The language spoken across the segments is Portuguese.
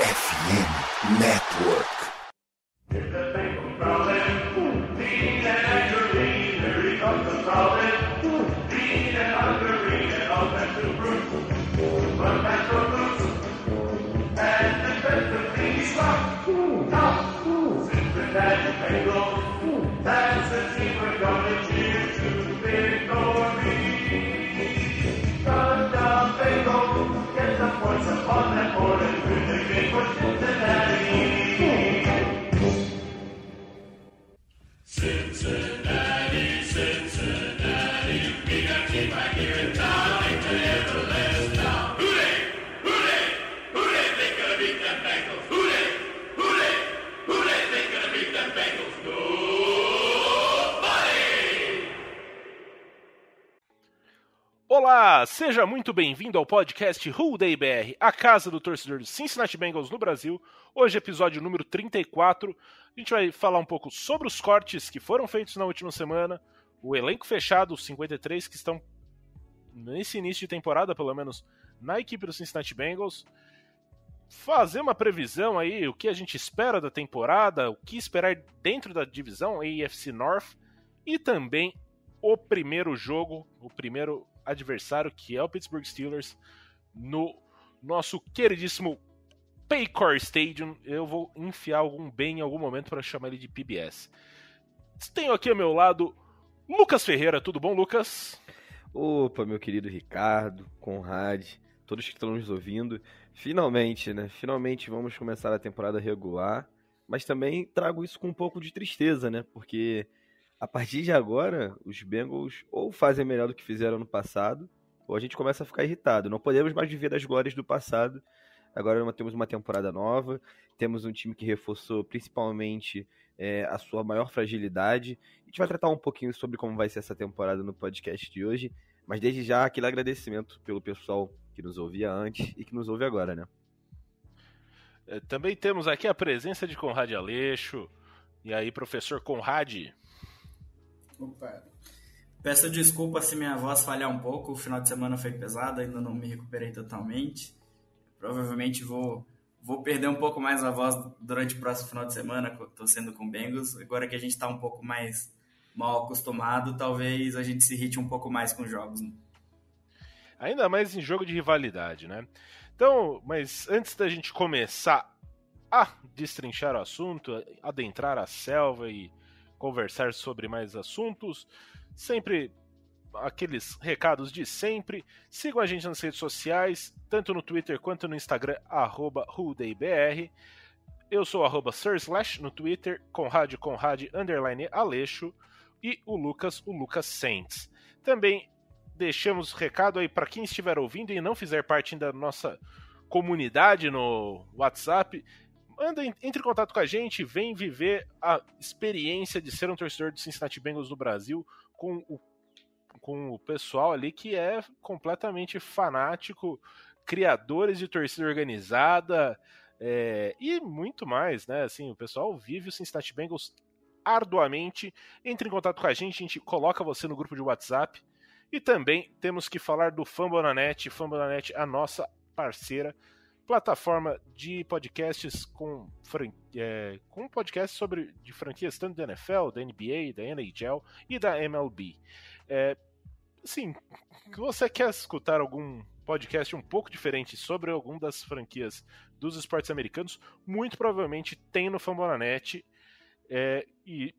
FM Network. Cincinnati, we got to keep right here in town, ain't the everlasting town. Who they think gonna beat them Bengals? Who they think gonna beat them Bengals? Nobody! Olá, seja muito bem-vindo ao podcast Who Dey BR, a casa do torcedor do Cincinnati Bengals no Brasil. Hoje, episódio número 34, a gente vai falar um pouco sobre os cortes que foram feitos na última semana, o elenco fechado, os 53 que estão nesse início de temporada, pelo menos, na equipe do Cincinnati Bengals, fazer uma previsão aí, o que a gente espera da temporada, o que esperar dentro da divisão AFC North e também o primeiro jogo, o primeiro adversário, que é o Pittsburgh Steelers, no nosso queridíssimo Paycor Stadium. Eu vou enfiar algum bem em algum momento para chamar ele de PBS. Tenho aqui ao meu lado Lucas Ferreira. Tudo bom, Lucas? Opa, meu querido Ricardo, Conrad, todos que estão nos ouvindo. Finalmente, né? Finalmente vamos começar a temporada regular, mas também trago isso com um pouco de tristeza, né? Porque a partir de agora, os Bengals ou fazem melhor do que fizeram no passado, ou a gente começa a ficar irritado. Não podemos mais viver das glórias do passado. Agora temos uma temporada nova, temos um time que reforçou principalmente a sua maior fragilidade. A gente vai tratar um pouquinho sobre como vai ser essa temporada no podcast de hoje, mas desde já aquele agradecimento pelo pessoal que nos ouvia antes e que nos ouve agora, né? Também temos aqui a presença de Conrad Aleixo. E aí, professor Conrad? Opa. Peço desculpa se minha voz falhar um pouco, o final de semana foi pesado, ainda não me recuperei totalmente. Provavelmente vou perder um pouco mais a voz durante o próximo final de semana, torcendo com o Bengals. Agora que a gente está um pouco mais mal acostumado, talvez a gente se irrite um pouco mais com jogos. Né? Ainda mais em jogo de rivalidade, né? Então, mas antes da gente começar a destrinchar o assunto, adentrar a selva e conversar sobre mais assuntos, sempre aqueles recados de sempre. Sigam a gente nas redes sociais, tanto no Twitter quanto no Instagram, @WhoDeyBR. Eu sou @Sirslash no Twitter, Conrad_Aleixo e o Lucas Saints. Também deixamos recado aí para quem estiver ouvindo e não fizer parte ainda da nossa comunidade no WhatsApp. Entre em contato com a gente, vem viver a experiência de ser um torcedor do Cincinnati Bengals no Brasil com o pessoal ali que é completamente fanático, criadores de torcida organizada e muito mais, né? Assim, o pessoal vive o Cincinnati Bengals arduamente. Entre em contato com a gente coloca você no grupo de WhatsApp. E também temos que falar do Fambonanet. Fambonanet, a nossa parceira, plataforma de podcasts com podcasts de franquias tanto da NFL, da NBA, da NHL e da MLB. Assim, se você quer escutar algum podcast um pouco diferente sobre alguma das franquias dos esportes americanos, muito provavelmente tem no Fambonanet e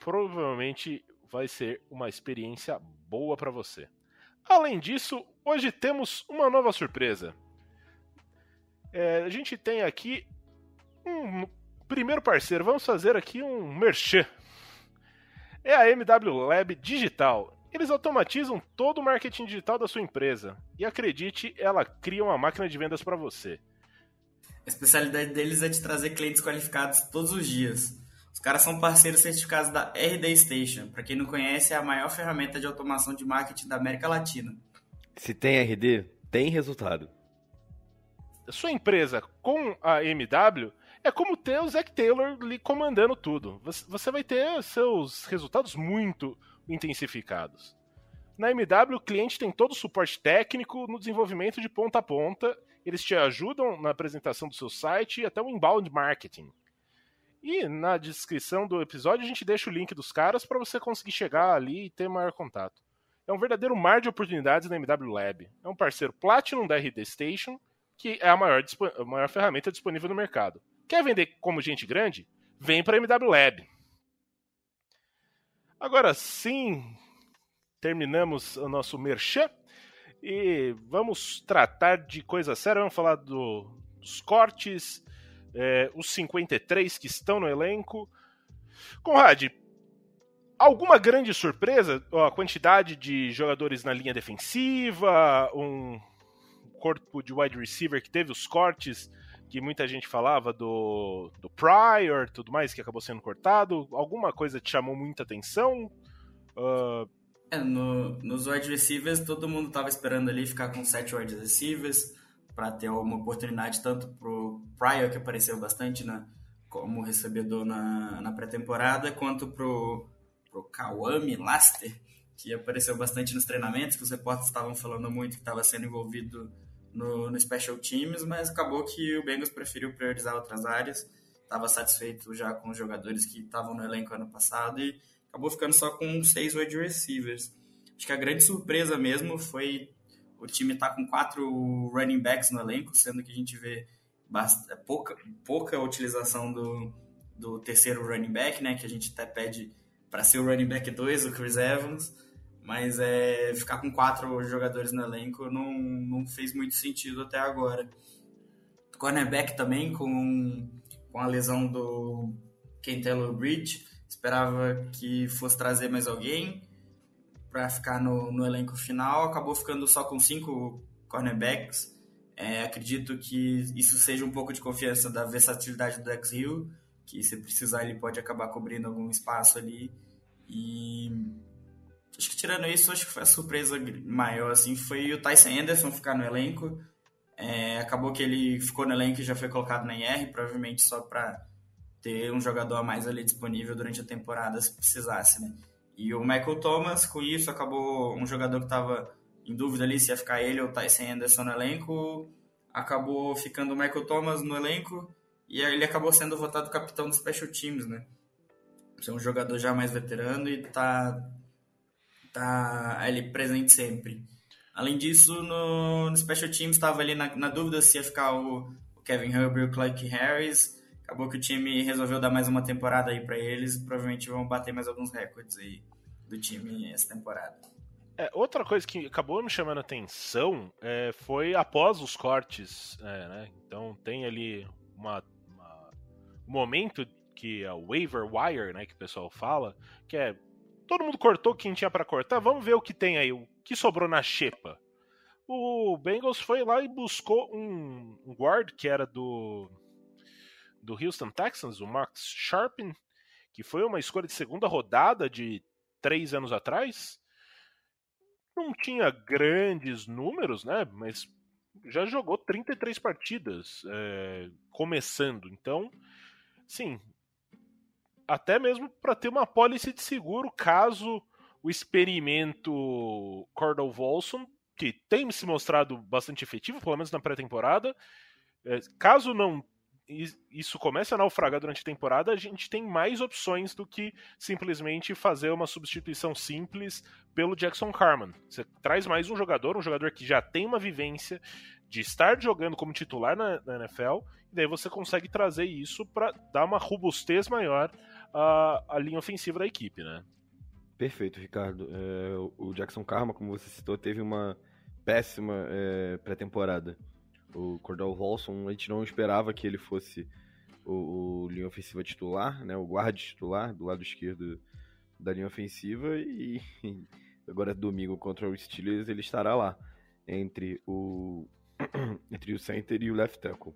provavelmente vai ser uma experiência boa para você. Além disso, hoje temos uma nova surpresa. A gente tem aqui um primeiro parceiro, vamos fazer aqui um merchan. É a MW Lab Digital. Eles automatizam todo o marketing digital da sua empresa. E acredite, ela cria uma máquina de vendas para você. A especialidade deles é de trazer clientes qualificados todos os dias. Os caras são parceiros certificados da RD Station. Para quem não conhece, é a maior ferramenta de automação de marketing da América Latina. Se tem RD, tem resultado. Sua empresa com a MW é como ter o Zac Taylor lhe comandando tudo. Você vai ter seus resultados muito intensificados. Na MW, o cliente tem todo o suporte técnico no desenvolvimento de ponta a ponta eles te ajudam na apresentação do seu site e até o inbound marketing. E na descrição do episódio a gente deixa o link dos caras para você conseguir chegar ali e ter maior contato. É um verdadeiro mar de oportunidades na MW Lab. É um parceiro Platinum da RD Station, que é a maior ferramenta disponível no mercado. Quer vender como gente grande? Vem para a MW Lab. Agora sim, terminamos o nosso merchan e vamos tratar de coisa séria. Vamos falar dos cortes, os 53 que estão no elenco. Conrad, alguma grande surpresa? A quantidade de jogadores na linha defensiva, um corpo de wide receiver que teve os cortes que muita gente falava do Pryor, tudo mais, que acabou sendo cortado. Alguma coisa te chamou muita atenção? Nos wide receivers, todo mundo estava esperando ali ficar com 7 wide receivers, para ter uma oportunidade tanto pro Pryor, que apareceu bastante como recebedor na pré-temporada, quanto pro Kawami Laster, que apareceu bastante nos treinamentos, que os repórteres estavam falando muito que estava sendo envolvido no Special Teams, mas acabou que o Bengals preferiu priorizar outras áreas, estava satisfeito já com os jogadores que estavam no elenco ano passado e acabou ficando só com 6 wide receivers. Acho que a grande surpresa mesmo foi o time tá com 4 running backs no elenco, sendo que a gente vê pouca utilização do terceiro running back, né, que a gente até pede para ser o running back 2, o Chris Evans, mas ficar com 4 jogadores no elenco não fez muito sentido até agora. Cornerback também, com a lesão do Kentello Bridge, esperava que fosse trazer mais alguém para ficar no elenco final, acabou ficando só com 5 cornerbacks. Acredito que isso seja um pouco de confiança da versatilidade do Dax Hill, que se precisar ele pode acabar cobrindo algum espaço ali. E acho que tirando isso, acho que foi a surpresa maior assim, foi o Tyson Anderson ficar no elenco. Acabou que ele ficou no elenco e já foi colocado na IR, provavelmente só para ter um jogador a mais ali disponível durante a temporada se precisasse, né? E o Michael Thomas, com isso, acabou um jogador que estava em dúvida ali se ia ficar ele ou o Tyson Anderson no elenco, acabou ficando o Michael Thomas no elenco e ele acabou sendo votado capitão dos Special Teams, né? É um jogador já mais veterano e tá ali presente sempre. Além disso, no Special Teams estava ali na dúvida se ia ficar o Kevin Hubbard e o Clark Harris. Acabou que o time resolveu dar mais uma temporada aí para eles e provavelmente vão bater mais alguns recordes aí do time essa temporada. Outra coisa que acabou me chamando a atenção foi após os cortes, né? Então tem ali um momento que é o waiver wire, né, que o pessoal fala, que é todo mundo cortou quem tinha para cortar, vamos ver o que tem aí, o que sobrou na xepa. O Bengals foi lá e buscou um guard que era do Houston Texans, o Max Scharping, que foi uma escolha de segunda rodada de 3 anos atrás. Não tinha grandes números, né? Mas já jogou 33 partidas começando. Então, sim, até mesmo para ter uma apólice de seguro caso o experimento Cordell Volson, que tem se mostrado bastante efetivo, pelo menos na pré-temporada, caso não isso começa a naufragar durante a temporada, a gente tem mais opções do que simplesmente fazer uma substituição simples pelo Jackson Carman. Você traz mais um jogador que já tem uma vivência de estar jogando como titular na NFL, e daí você consegue trazer isso para dar uma robustez maior à linha ofensiva da equipe, né? Perfeito, Ricardo. O Jackson Carman, como você citou, teve uma péssima pré-temporada. O Cordell Volson, a gente não esperava que ele fosse o linha ofensiva titular, né, o guarda titular do lado esquerdo da linha ofensiva, e agora domingo contra o Steelers ele estará lá, entre o center e o left tackle.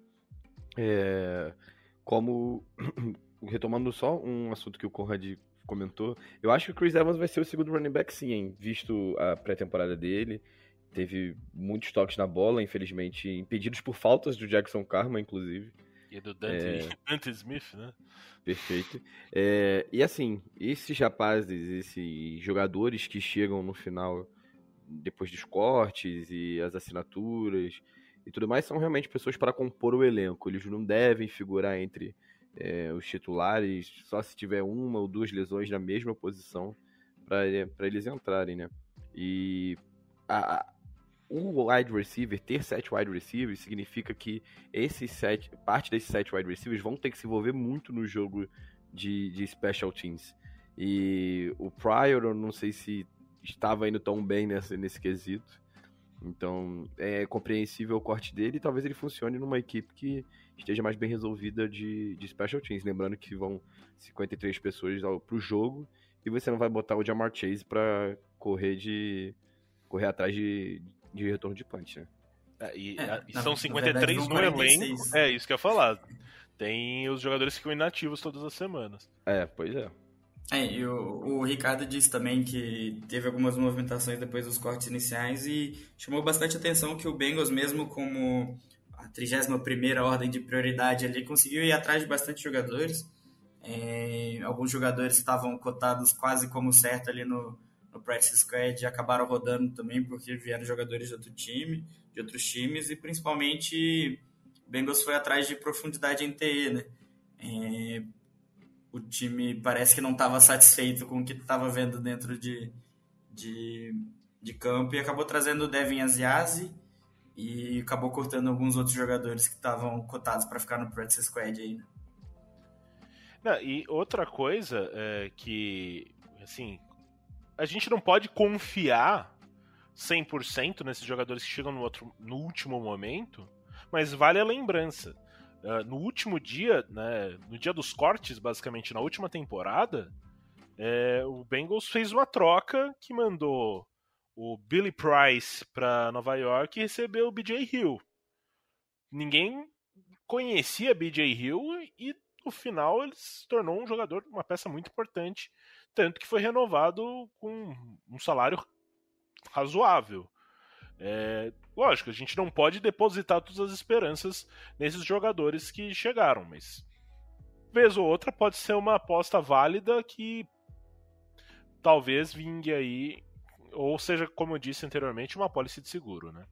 Retomando só um assunto que o Conrad comentou, eu acho que o Chris Evans vai ser o segundo running back sim, hein, visto a pré-temporada dele. Teve muitos toques na bola, infelizmente, impedidos por faltas do Jackson Carman, inclusive. E do D'Ante Smith, né? Perfeito. E assim, esses rapazes, esses jogadores que chegam no final, depois dos cortes e as assinaturas, e tudo mais, são realmente pessoas para compor o elenco. Eles não devem figurar entre os titulares, só se tiver uma ou duas lesões na mesma posição para eles entrarem, né? E o wide receiver, ter 7 wide receivers, significa que parte desses 7 wide receivers vão ter que se envolver muito no jogo de special teams. E o Pryor, eu não sei se estava indo tão bem nesse quesito. Então, é compreensível o corte dele e talvez ele funcione numa equipe que esteja mais bem resolvida de special teams. Lembrando que vão 53 pessoas pro jogo e você não vai botar o Ja'Marr Chase para correr atrás de retorno de punch, né? São 53 no elenco, é isso que eu ia falar. Tem os jogadores que ficam inativos todas as semanas. Pois é. E o Ricardo disse também que teve algumas movimentações depois dos cortes iniciais e chamou bastante atenção que o Bengals, mesmo como a 31ª ordem de prioridade ali, conseguiu ir atrás de bastante jogadores. Alguns jogadores estavam cotados quase como certo ali no practice squad e acabaram rodando também porque vieram jogadores de outros times, e principalmente o Bengals foi atrás de profundidade em TE, né? O time parece que não estava satisfeito com o que estava vendo dentro de campo e acabou trazendo o Devin Asiasi e acabou cortando alguns outros jogadores que estavam cotados para ficar no practice squad ainda. E outra coisa é que, assim, a gente não pode confiar 100% nesses jogadores que chegam no último momento, mas vale a lembrança. No último dia, né, no dia dos cortes, basicamente, na última temporada, o Bengals fez uma troca que mandou o Billy Price para Nova York e recebeu o B.J. Hill. Ninguém conhecia B.J. Hill e, no final, ele se tornou um jogador, uma peça muito importante, tanto que foi renovado com um salário razoável. Lógico, a gente não pode depositar todas as esperanças nesses jogadores que chegaram, mas vez ou outra pode ser uma aposta válida que talvez vingue aí, ou seja, como eu disse anteriormente, uma apólice de seguro, né?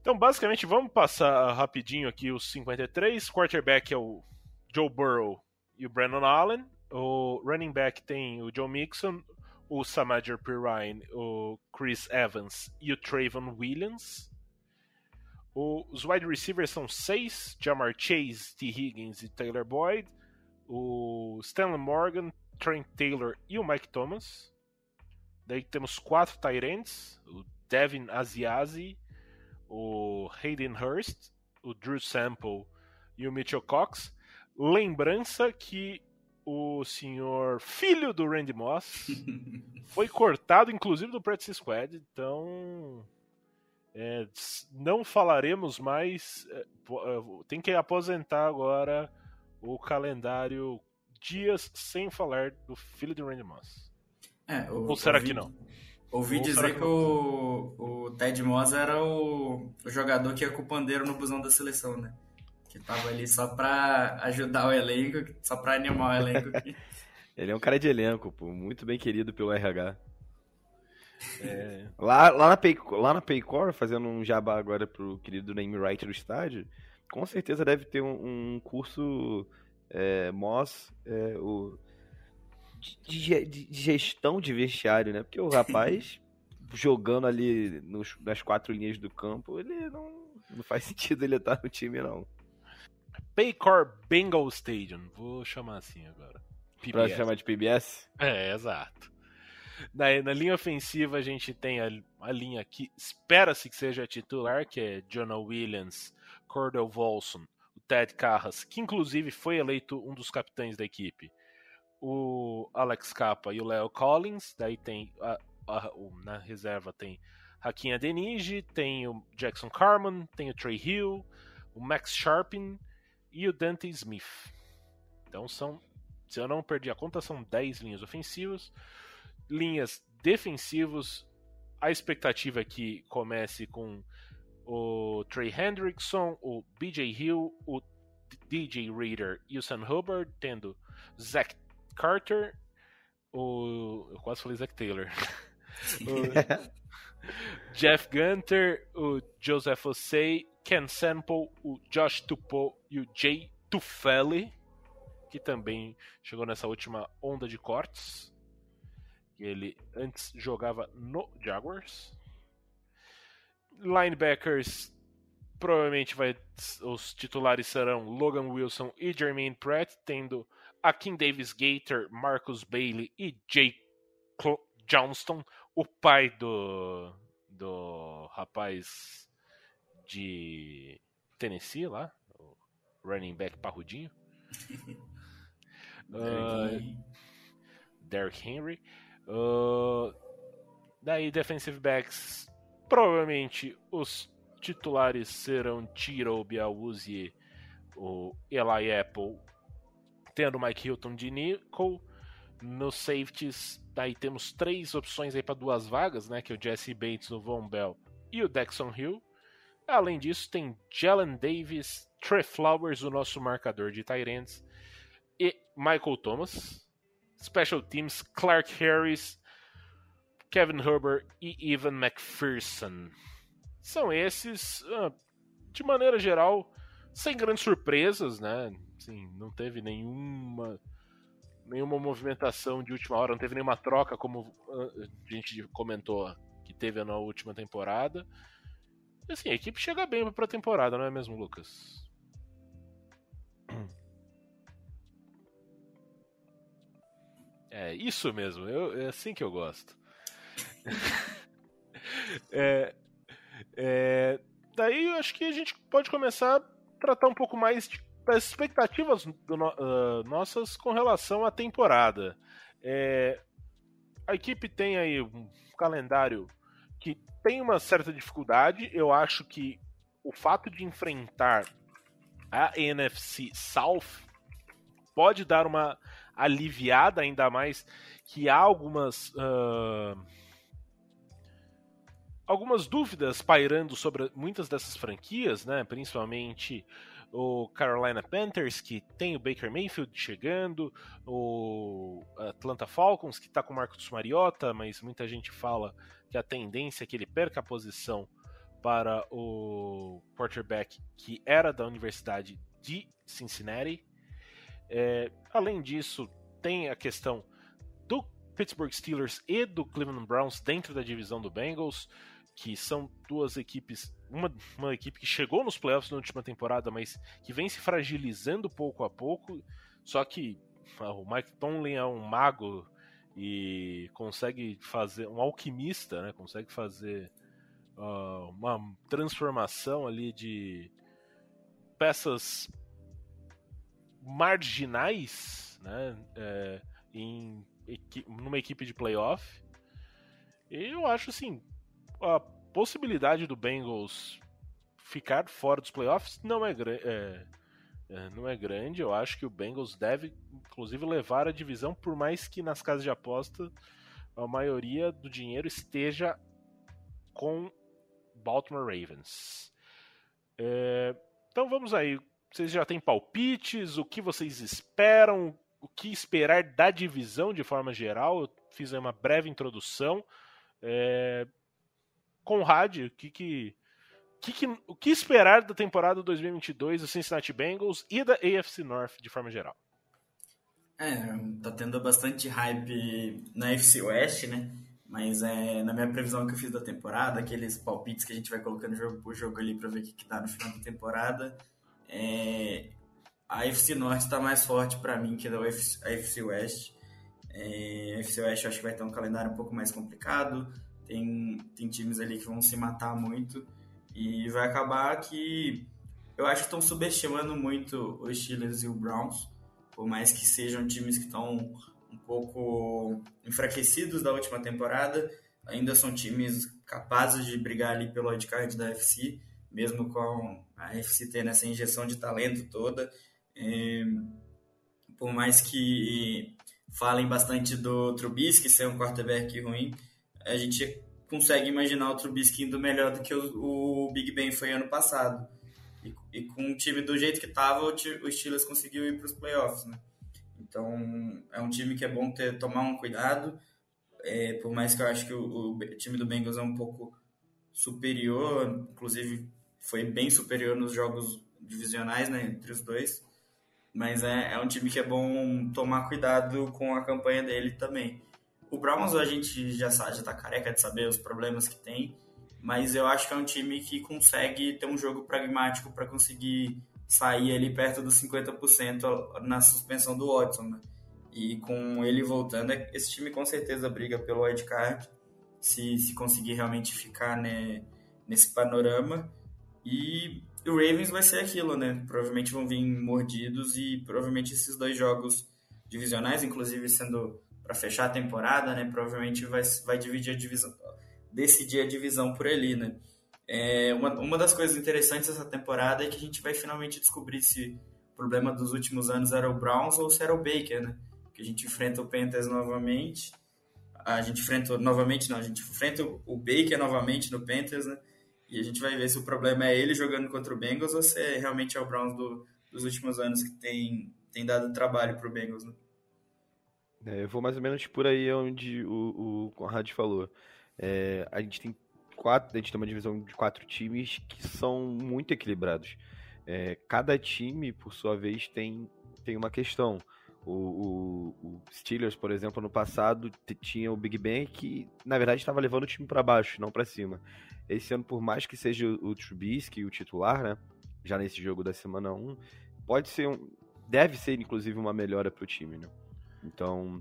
Então, basicamente, vamos passar rapidinho aqui os 53. Quarterback é o Joe Burrow e o Brandon Allen. O running back tem o Joe Mixon, o Samaje Perine, o Chris Evans e o Trayvon Williams. Os wide receivers são 6, Ja'Marr Chase, T. Higgins e Tyler Boyd, o Stanley Morgan, Trent Taylor e o Mike Thomas. Daí temos 4 tight ends, o Devin Asiasi, o Hayden Hurst, o Drew Sample e o Mitchell Cox. Lembrança que o senhor filho do Randy Moss foi cortado, inclusive, do practice squad. Então, não falaremos mais. Tem que aposentar agora o calendário dias sem falar do filho do Randy Moss. Ou será que não? Ouvi dizer que o Ted Moss era o jogador que ia com o pandeiro no busão da seleção, né? Que tava ali só pra ajudar o elenco, só pra animar o elenco. Ele é um cara de elenco, pô, muito bem querido pelo RH. Lá na Paycor, fazendo um jabá agora pro querido name right do estádio, com certeza deve ter um curso de gestão de vestiário, né? Porque o rapaz, jogando ali nas 4 linhas do campo, ele não faz sentido ele estar no time, não. Paycor Bengals Stadium, vou chamar assim agora. PBS. Pra chamar de PBS? Exato. Na linha ofensiva a gente tem a linha que espera-se que seja titular, que é Jonah Williams, Cordell Volson, o Ted Karras, que inclusive foi eleito um dos capitães da equipe, o Alex Capa e o Leo Collins. Daí tem na reserva tem Hakim Adeniji, tem o Jackson Carman, tem o Trey Hill, o Max Scharping e o D'Ante Smith. Então se eu não perdi a conta, são 10 linhas ofensivas. Linhas defensivas, a expectativa é que comece com o Trey Hendrickson, o B.J. Hill, o DJ Reader e o Sam Hubbard, tendo Zach Carter, eu quase falei Zach Taylor, o Jeff Gunter, o Joseph Osei, Ken Sample, o Josh Tupou e o Jay Tufeli, que também chegou nessa última onda de cortes. Ele antes jogava no Jaguars. Linebackers, provavelmente os titulares serão Logan Wilson e Germaine Pratt, tendo Akeem Davis-Gaither, Marcus Bailey e Jake Johnston, o pai do rapaz de Tennessee lá, o running back parrudinho. Derrick Henry. Daí defensive backs, provavelmente os titulares serão Tiro Biawuzie, o Eli Apple, tendo Mike Hilton de nickel. Nos safeties, daí temos três opções aí para duas vagas, né, que é o Jesse Bates, o Von Bell e o Daxon Hill. Além disso, tem Jalen Davis, Trey Flowers, o nosso marcador de tight ends, e Michael Thomas. Special teams, Clark Harris, Kevin Huber e Evan McPherson. São esses, de maneira geral, sem grandes surpresas, né? Assim, não teve nenhuma movimentação de última hora, não teve nenhuma troca, como a gente comentou que teve na última temporada. Assim, a equipe chega bem para a temporada, não é mesmo, Lucas? É isso mesmo, é assim que eu gosto. Daí eu acho que a gente pode começar a tratar um pouco mais das expectativas nossas com relação à temporada. A equipe tem aí um calendário que tem uma certa dificuldade. Eu acho que o fato de enfrentar a NFC South pode dar uma aliviada, ainda mais que há algumas dúvidas pairando sobre muitas dessas franquias, né? Principalmente o Carolina Panthers, que tem o Baker Mayfield chegando, o Atlanta Falcons, que está com o Marcus Mariota, mas muita gente fala que a tendência é que ele perca a posição para o quarterback que era da Universidade de Cincinnati. Além disso, tem a questão do Pittsburgh Steelers e do Cleveland Browns dentro da divisão do Bengals, que são duas equipes, uma equipe que chegou nos playoffs na última temporada, mas que vem se fragilizando pouco a pouco. Só que o Mike Tomlin é um mago e consegue fazer, um alquimista, né? Consegue fazer uma transformação ali de peças marginais, né, numa equipe de playoff. E eu acho assim, a possibilidade do Bengals ficar fora dos playoffs não é grande. Eu acho que o Bengals deve, inclusive, levar a divisão, por mais que nas casas de aposta a maioria do dinheiro esteja com Baltimore Ravens. Então vamos aí. Vocês já têm palpites? O que vocês esperam? O que esperar da divisão de forma geral? Eu fiz aí uma breve introdução. Conrad, o que esperar da temporada 2022 do Cincinnati Bengals e da AFC North de forma geral? Tá tendo bastante hype na AFC West, né? Mas na minha previsão que eu fiz da temporada, aqueles palpites que a gente vai colocando jogo por jogo ali pra ver o que dá no final da temporada... a AFC Norte está mais forte para mim que a AFC West. A AFC West eu acho que vai ter um calendário um pouco mais complicado, tem times ali que vão se matar muito, e vai acabar que eu acho que estão subestimando muito os Steelers e o Browns, por mais que sejam times que estão um pouco enfraquecidos da última temporada, ainda são times capazes de brigar ali pelo wildcard da AFC, mesmo com a AFC tendo essa injeção de talento toda. Por mais que falem bastante do Trubisky ser um quarterback ruim, a gente consegue imaginar o Trubisky indo melhor do que o Big Ben foi ano passado. E com o time do jeito que estava, o Steelers conseguiu ir para os playoffs, né? Então, é um time que é bom tomar um cuidado. Por mais que eu acho que o time do Bengals é um pouco superior, inclusive foi bem superior nos jogos divisionais, né, entre os dois, mas é um time que é bom tomar cuidado com a campanha dele também. O Browns a gente já tá careca de saber os problemas que tem, mas eu acho que é um time que consegue ter um jogo pragmático para conseguir sair ali perto dos 50% na suspensão do Watson, né? E com ele voltando, esse time com certeza briga pelo wildcard, se conseguir realmente ficar, né, nesse panorama. E o Ravens vai ser aquilo, né? Provavelmente vão vir mordidos e provavelmente esses dois jogos divisionais, inclusive sendo para fechar a temporada, né? Provavelmente vai dividir a divisão, decidir a divisão por ali, né? Uma das coisas interessantes dessa temporada é que a gente vai finalmente descobrir se o problema dos últimos anos era o Browns ou se era o Baker, né? Que a gente enfrenta o Panthers novamente, a gente enfrenta o Baker novamente no Panthers, né? E a gente vai ver se o problema é ele jogando contra o Bengals ou se realmente é o Browns dos últimos anos que tem dado trabalho pro Bengals, né? Eu vou mais ou menos por aí onde o Conrad falou. A gente tem uma divisão de 4 times que são muito equilibrados. Cada time, por sua vez, tem uma questão. O Steelers, por exemplo, no passado tinha o Big Ben que, na verdade, estava levando o time para baixo, não para cima. Esse ano, por mais que seja o Trubisky o titular, né, já nesse jogo da semana 1, deve ser, inclusive, uma melhora para o time, né? Então,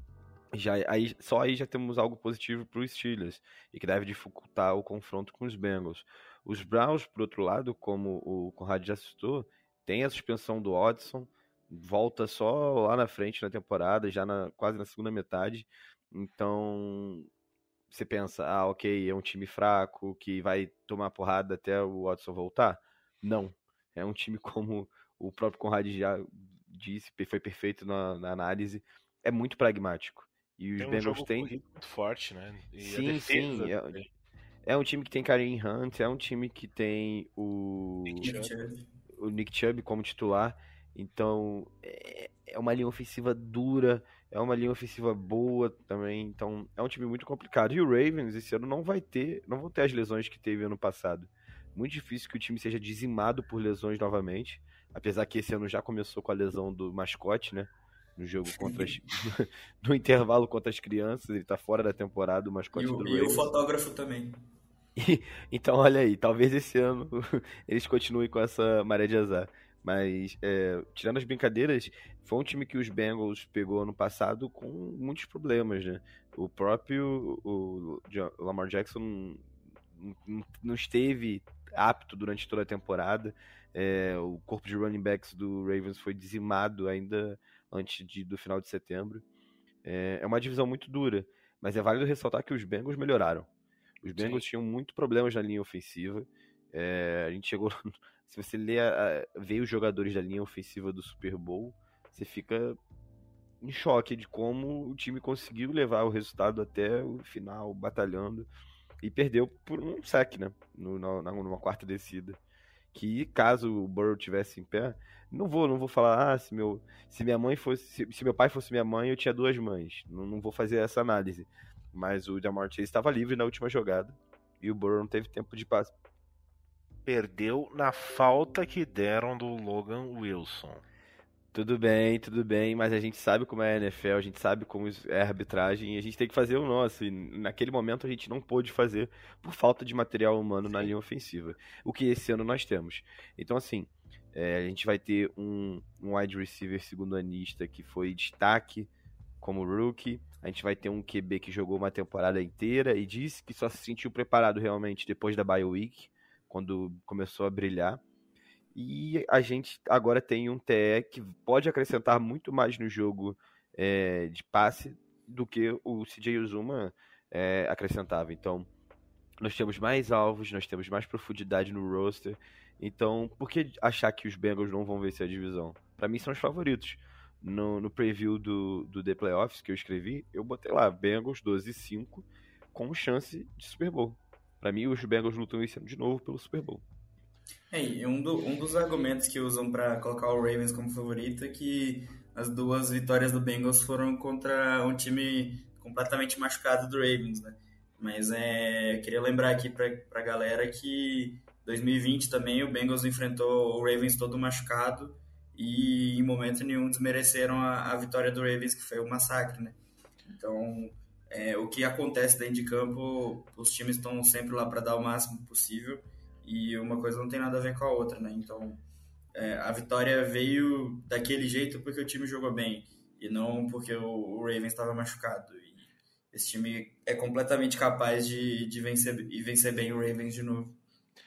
só aí já temos algo positivo para os Steelers e que deve dificultar o confronto com os Bengals. Os Browns, por outro lado, como o Conrad já citou, tem a suspensão do Watson, volta só lá na frente na temporada, já quase na segunda metade. Então, você pensa, ok, é um time fraco que vai tomar porrada até o Watson voltar? Não, é um time, como o próprio Conrad já disse, foi perfeito na análise, é muito pragmático. E os Bengals têm um jogo muito forte, né? E sim. É um time que tem Kareem Hunt, é um time que tem o Nick Chubb como titular. Então, é uma linha ofensiva dura, é uma linha ofensiva boa também. Então, é um time muito complicado. E o Ravens, esse ano, não vão ter as lesões que teve ano passado. Muito difícil que o time seja dizimado por lesões novamente. Apesar que esse ano já começou com a lesão do mascote, né? No jogo no intervalo contra as crianças, ele tá fora da temporada, o mascote do Ravens. E o fotógrafo também. Então, olha aí, talvez esse ano eles continuem com essa maré de azar. Mas, tirando as brincadeiras, foi um time que os Bengals pegou ano passado com muitos problemas, né? O próprio o Lamar Jackson não esteve apto durante toda a temporada. O corpo de running backs do Ravens foi dizimado ainda antes do final de setembro. É uma divisão muito dura, mas é válido ressaltar que os Bengals melhoraram. Os Bengals tinham muito problemas na linha ofensiva. A gente chegou... Se você ver os jogadores da linha ofensiva do Super Bowl, você fica em choque de como o time conseguiu levar o resultado até o final, batalhando, e perdeu por um sack, né? Numa quarta descida. Que caso o Burrow tivesse em pé, não vou falar, se meu pai fosse minha mãe, eu tinha duas mães. Não vou fazer essa análise. Mas o Ja'Marr Chase estava livre na última jogada e o Burrow não teve tempo de passe. Perdeu na falta que deram do Logan Wilson. Tudo bem, mas a gente sabe como é a NFL, a gente sabe como é a arbitragem, e a gente tem que fazer o nosso, e naquele momento a gente não pôde fazer por falta de material humano na linha ofensiva, o que esse ano nós temos. Então, assim, a gente vai ter um wide receiver segundo-anista que foi destaque como rookie, a gente vai ter um QB que jogou uma temporada inteira e disse que só se sentiu preparado realmente depois da bye week, quando começou a brilhar. E a gente agora tem um TE que pode acrescentar muito mais no jogo de passe do que o CJ Uzuma acrescentava. Então, nós temos mais alvos, nós temos mais profundidade no roster. Então, por que achar que os Bengals não vão vencer a divisão? Para mim, são os favoritos. No preview do The Playoffs que eu escrevi, eu botei lá Bengals 12-5 com chance de Super Bowl. Para mim, os Bengals lutam esse ano de novo pelo Super Bowl. E um dos argumentos que usam para colocar o Ravens como favorito é que as duas vitórias do Bengals foram contra um time completamente machucado do Ravens, né? Mas eu queria lembrar aqui pra galera que 2020 também o Bengals enfrentou o Ravens todo machucado e em momento nenhum desmereceram a vitória do Ravens, que foi um massacre, né? Então, o que acontece dentro de campo, os times estão sempre lá para dar o máximo possível e uma coisa não tem nada a ver com a outra, né? Então, a vitória veio daquele jeito porque o time jogou bem e não porque o Ravens estava machucado. E esse time é completamente capaz de vencer e vencer bem o Ravens de novo.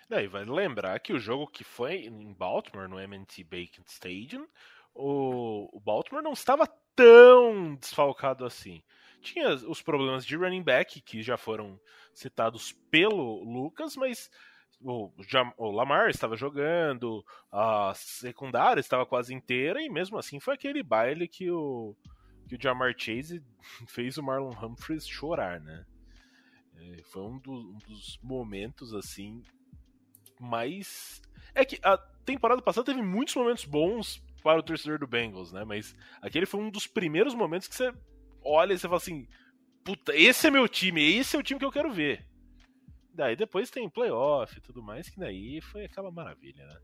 Não, e vai lembrar que o jogo que foi em Baltimore, no M&T Bank Stadium, o Baltimore não estava tão desfalcado assim. Tinha os problemas de running back, que já foram citados pelo Lucas, mas o Lamar estava jogando, a secundária estava quase inteira, e mesmo assim foi aquele baile que o Ja'Marr Chase fez o Marlon Humphreys chorar, né? Foi um dos momentos, assim, mais... É que a temporada passada teve muitos momentos bons para o torcedor do Bengals, né? Mas aquele foi um dos primeiros momentos que você olha e você fala assim, puta, esse é meu time, esse é o time que eu quero ver. Daí depois tem playoff e tudo mais, que daí foi aquela maravilha, né?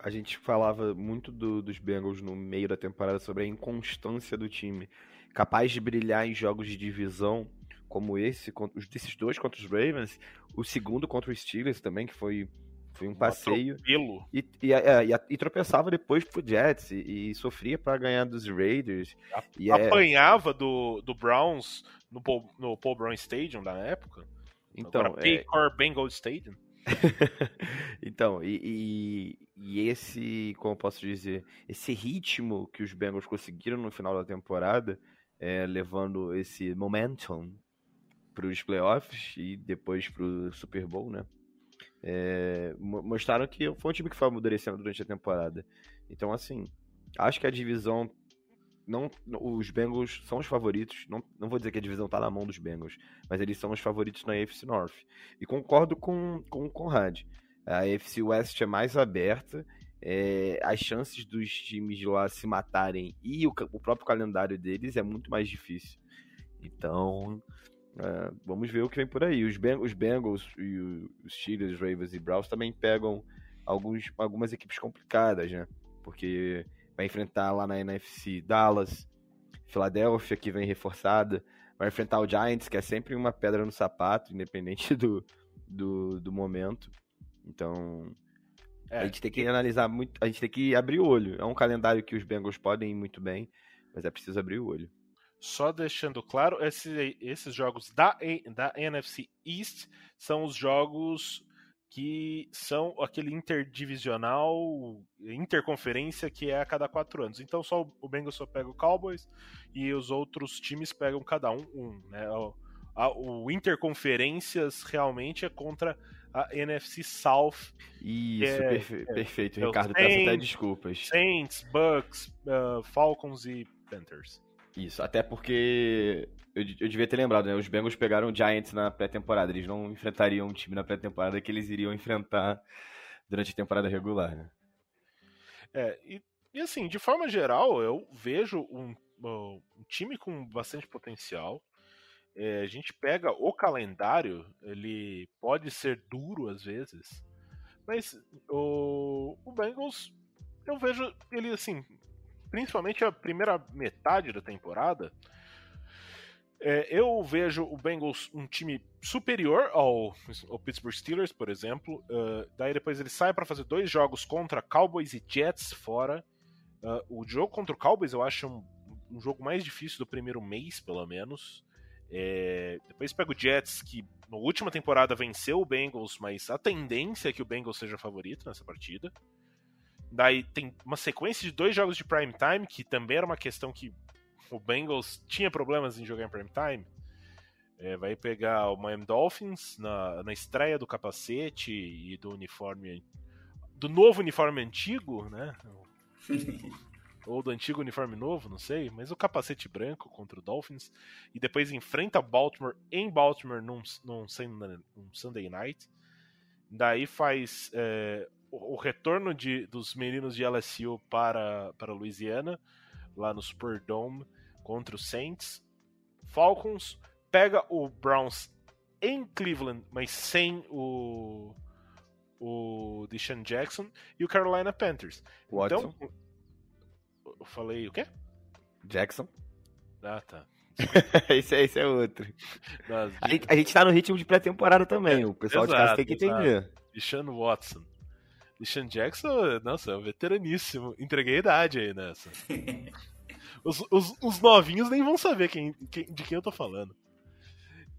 A gente falava muito dos Bengals no meio da temporada sobre a inconstância do time, capaz de brilhar em jogos de divisão como esse, desses dois contra os Ravens, o segundo contra os Steelers também, que foi um passeio, e tropeçava depois pro Jets, e sofria para ganhar dos Raiders, apanhava do Browns no Paul Brown Stadium da época, então, agora Paycor Bengal Stadium. Então, e esse, como eu posso dizer, esse ritmo que os Bengals conseguiram no final da temporada, levando esse momentum para os playoffs e depois para o Super Bowl, né? Mostraram que foi um time que foi amadurecendo durante a temporada. Então, assim, acho que a divisão, os Bengals são os favoritos, não vou dizer que a divisão tá na mão dos Bengals, mas eles são os favoritos na AFC North. E concordo com o Conrad, a AFC West é mais aberta, as chances dos times de lá se matarem e o próprio calendário deles é muito mais difícil. Então, vamos ver o que vem por aí. Os Bengals e os Steelers, os Ravens e Browns também pegam algumas equipes complicadas, né? Porque vai enfrentar lá na NFC Dallas, Filadélfia, que vem reforçada, vai enfrentar o Giants, que é sempre uma pedra no sapato, independente do momento. Então, a gente tem que analisar muito, a gente tem que abrir o olho. É um calendário que os Bengals podem ir muito bem, mas é preciso abrir o olho. Só deixando claro, esses jogos da NFC East são os jogos que são aquele interdivisional, interconferência, que é a cada 4 anos. Então só o Bengals só pega o Cowboys e os outros times pegam cada um, né? O interconferências realmente é contra a NFC South. Isso, perfeito, Ricardo. Peço até desculpas. Saints, Bucks, Falcons e Panthers. Isso, até porque eu devia ter lembrado, né? Os Bengals pegaram o Giants na pré-temporada. Eles não enfrentariam um time na pré-temporada que eles iriam enfrentar durante a temporada regular, né? E assim, de forma geral, eu vejo um time com bastante potencial. A gente pega o calendário, ele pode ser duro às vezes, mas o Bengals, eu vejo ele assim... Principalmente a primeira metade da temporada, eu vejo o Bengals um time superior ao Pittsburgh Steelers, por exemplo. Daí depois ele sai para fazer 2 jogos contra Cowboys e Jets fora. O jogo contra o Cowboys eu acho um jogo mais difícil do primeiro mês, pelo menos. Depois pega o Jets, que na última temporada venceu o Bengals, mas a tendência é que o Bengals seja favorito nessa partida. Daí tem uma sequência de 2 jogos de prime time, que também era uma questão que o Bengals tinha problemas em jogar em prime time. Vai pegar o Miami Dolphins na estreia do capacete e do uniforme, do novo uniforme antigo, né? Ou do antigo uniforme novo, não sei, mas o capacete branco contra o Dolphins. E depois enfrenta Baltimore em Baltimore num Sunday Night. Daí faz... o retorno dos meninos de LSU para Louisiana, lá no Superdome, contra o Saints. Falcons, pega o Browns em Cleveland, mas sem o DeSean Jackson, e o Carolina Panthers. Watson. Então, eu falei o quê? Jackson. Ah, tá. Esse é outro. A gente tá no ritmo de pré-temporada também. O pessoal de casa tem que entender. DeSean Watson. DeSean Jackson, nossa, é um veteraníssimo. Entreguei a idade aí nessa. Os novinhos nem vão saber de quem eu tô falando.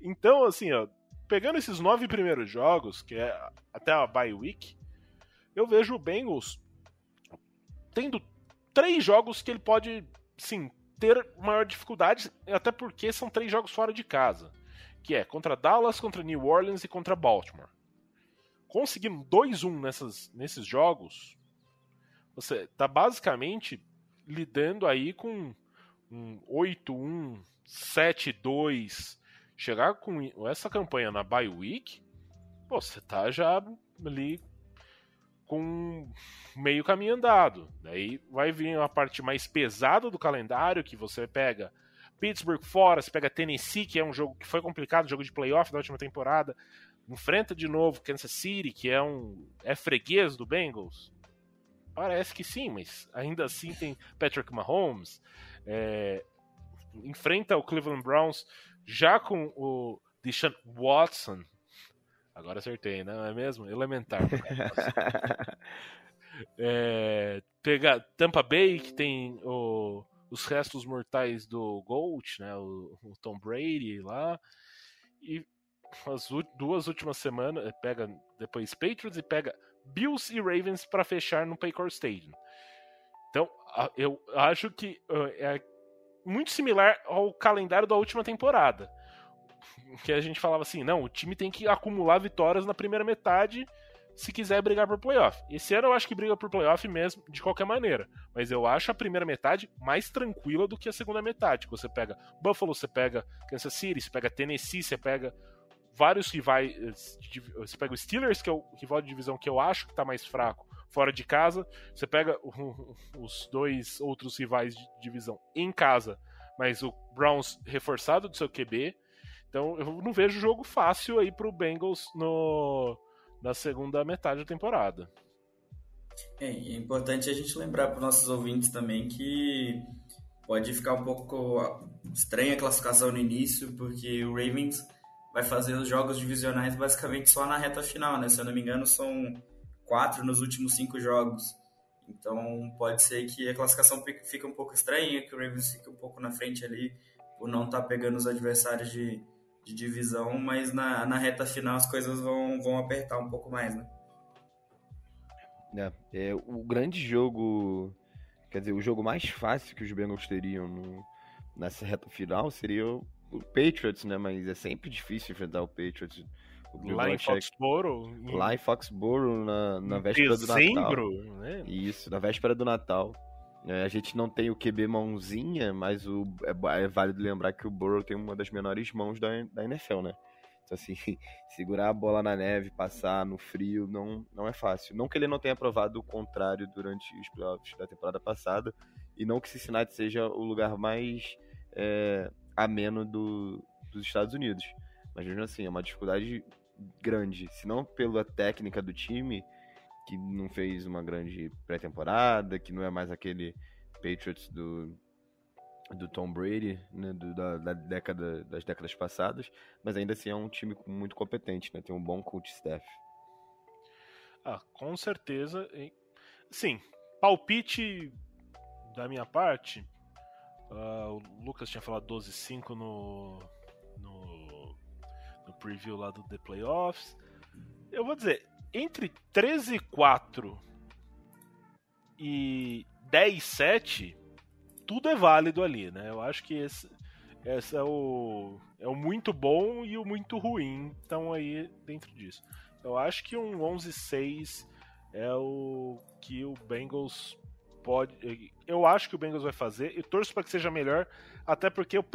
Então, assim, ó, pegando esses 9 primeiros jogos, que é até a bye week, eu vejo o Bengals tendo 3 jogos que ele pode, sim, ter maior dificuldade, até porque são 3 jogos fora de casa, que é contra Dallas, contra New Orleans e contra Baltimore. Conseguindo 2-1 nesses jogos, você tá basicamente lidando aí com um 8-1, 7-2, chegar com essa campanha na bye week, pô, você tá já ali com meio caminho andado. Daí vai vir a parte mais pesada do calendário, que você pega Pittsburgh fora, você pega Tennessee, que é um jogo que foi complicado, jogo de playoff da última temporada, enfrenta de novo Kansas City, que é freguês do Bengals. Parece que sim, mas ainda assim tem Patrick Mahomes, enfrenta o Cleveland Browns já com o DeSean Watson. Agora acertei, não é mesmo? Elementar. Pega Tampa Bay, que tem os restos mortais do Gold, né? O Tom Brady lá. E as duas últimas semanas, pega depois Patriots e pega Bills e Ravens para fechar no Paycor Stadium. Então, eu acho que é muito similar ao calendário da última temporada, que a gente falava assim, não, o time tem que acumular vitórias na primeira metade se quiser brigar por playoff. Esse ano eu acho que briga por playoff mesmo, de qualquer maneira, mas eu acho a primeira metade mais tranquila do que a segunda metade, que você pega Buffalo, você pega Kansas City, você pega Tennessee, você pega vários rivais, você pega o Steelers, que é o rival de divisão que eu acho que tá mais fraco fora de casa, você pega os 2 outros rivais de divisão em casa, mas o Browns reforçado do seu QB. Então eu não vejo jogo fácil aí pro Bengals na segunda metade da temporada. É importante a gente lembrar para os nossos ouvintes também que pode ficar um pouco estranha a classificação no início, porque o Ravens vai fazer os jogos divisionais basicamente só na reta final, né? Se eu não me engano, são 4 nos últimos 5 jogos. Então pode ser que a classificação fique um pouco estranha, que o Ravens fique um pouco na frente ali, por não estar pegando os adversários de divisão, mas na reta final as coisas vão apertar um pouco mais, né? O grande jogo, quer dizer, o jogo mais fácil que os Bengals teriam nessa reta final seria o Patriots, né? Mas é sempre difícil enfrentar o Patriots. Lá em Foxborough. Lá em Foxborough, na véspera do Natal. Dezembro, né? Isso, na véspera do Natal. A gente não tem o QB mãozinha, mas é válido lembrar que o Burrow tem uma das menores mãos da NFL, né? Então, assim, segurar a bola na neve, passar no frio, não é fácil. Não que ele não tenha provado o contrário durante os playoffs da temporada passada, e não que Cincinnati seja o lugar mais ameno dos Estados Unidos. Mas, mesmo assim, é uma dificuldade grande. Se não pela técnica do time, que não fez uma grande pré-temporada, que não é mais aquele Patriots do Tom Brady, né, das décadas passadas, mas ainda assim é um time muito competente, né, tem um bom coach staff. Ah, com certeza. Sim, palpite da minha parte, o Lucas tinha falado 12-5 no preview lá do The Playoffs. Eu vou dizer, entre 13-4 e 10-7, tudo é válido ali, né? Eu acho que esse é o muito bom e o muito ruim, então aí dentro disso. Eu acho que um 11-6 é o que o Bengals pode... Eu acho que o Bengals vai fazer, e torço para que seja melhor, até porque eu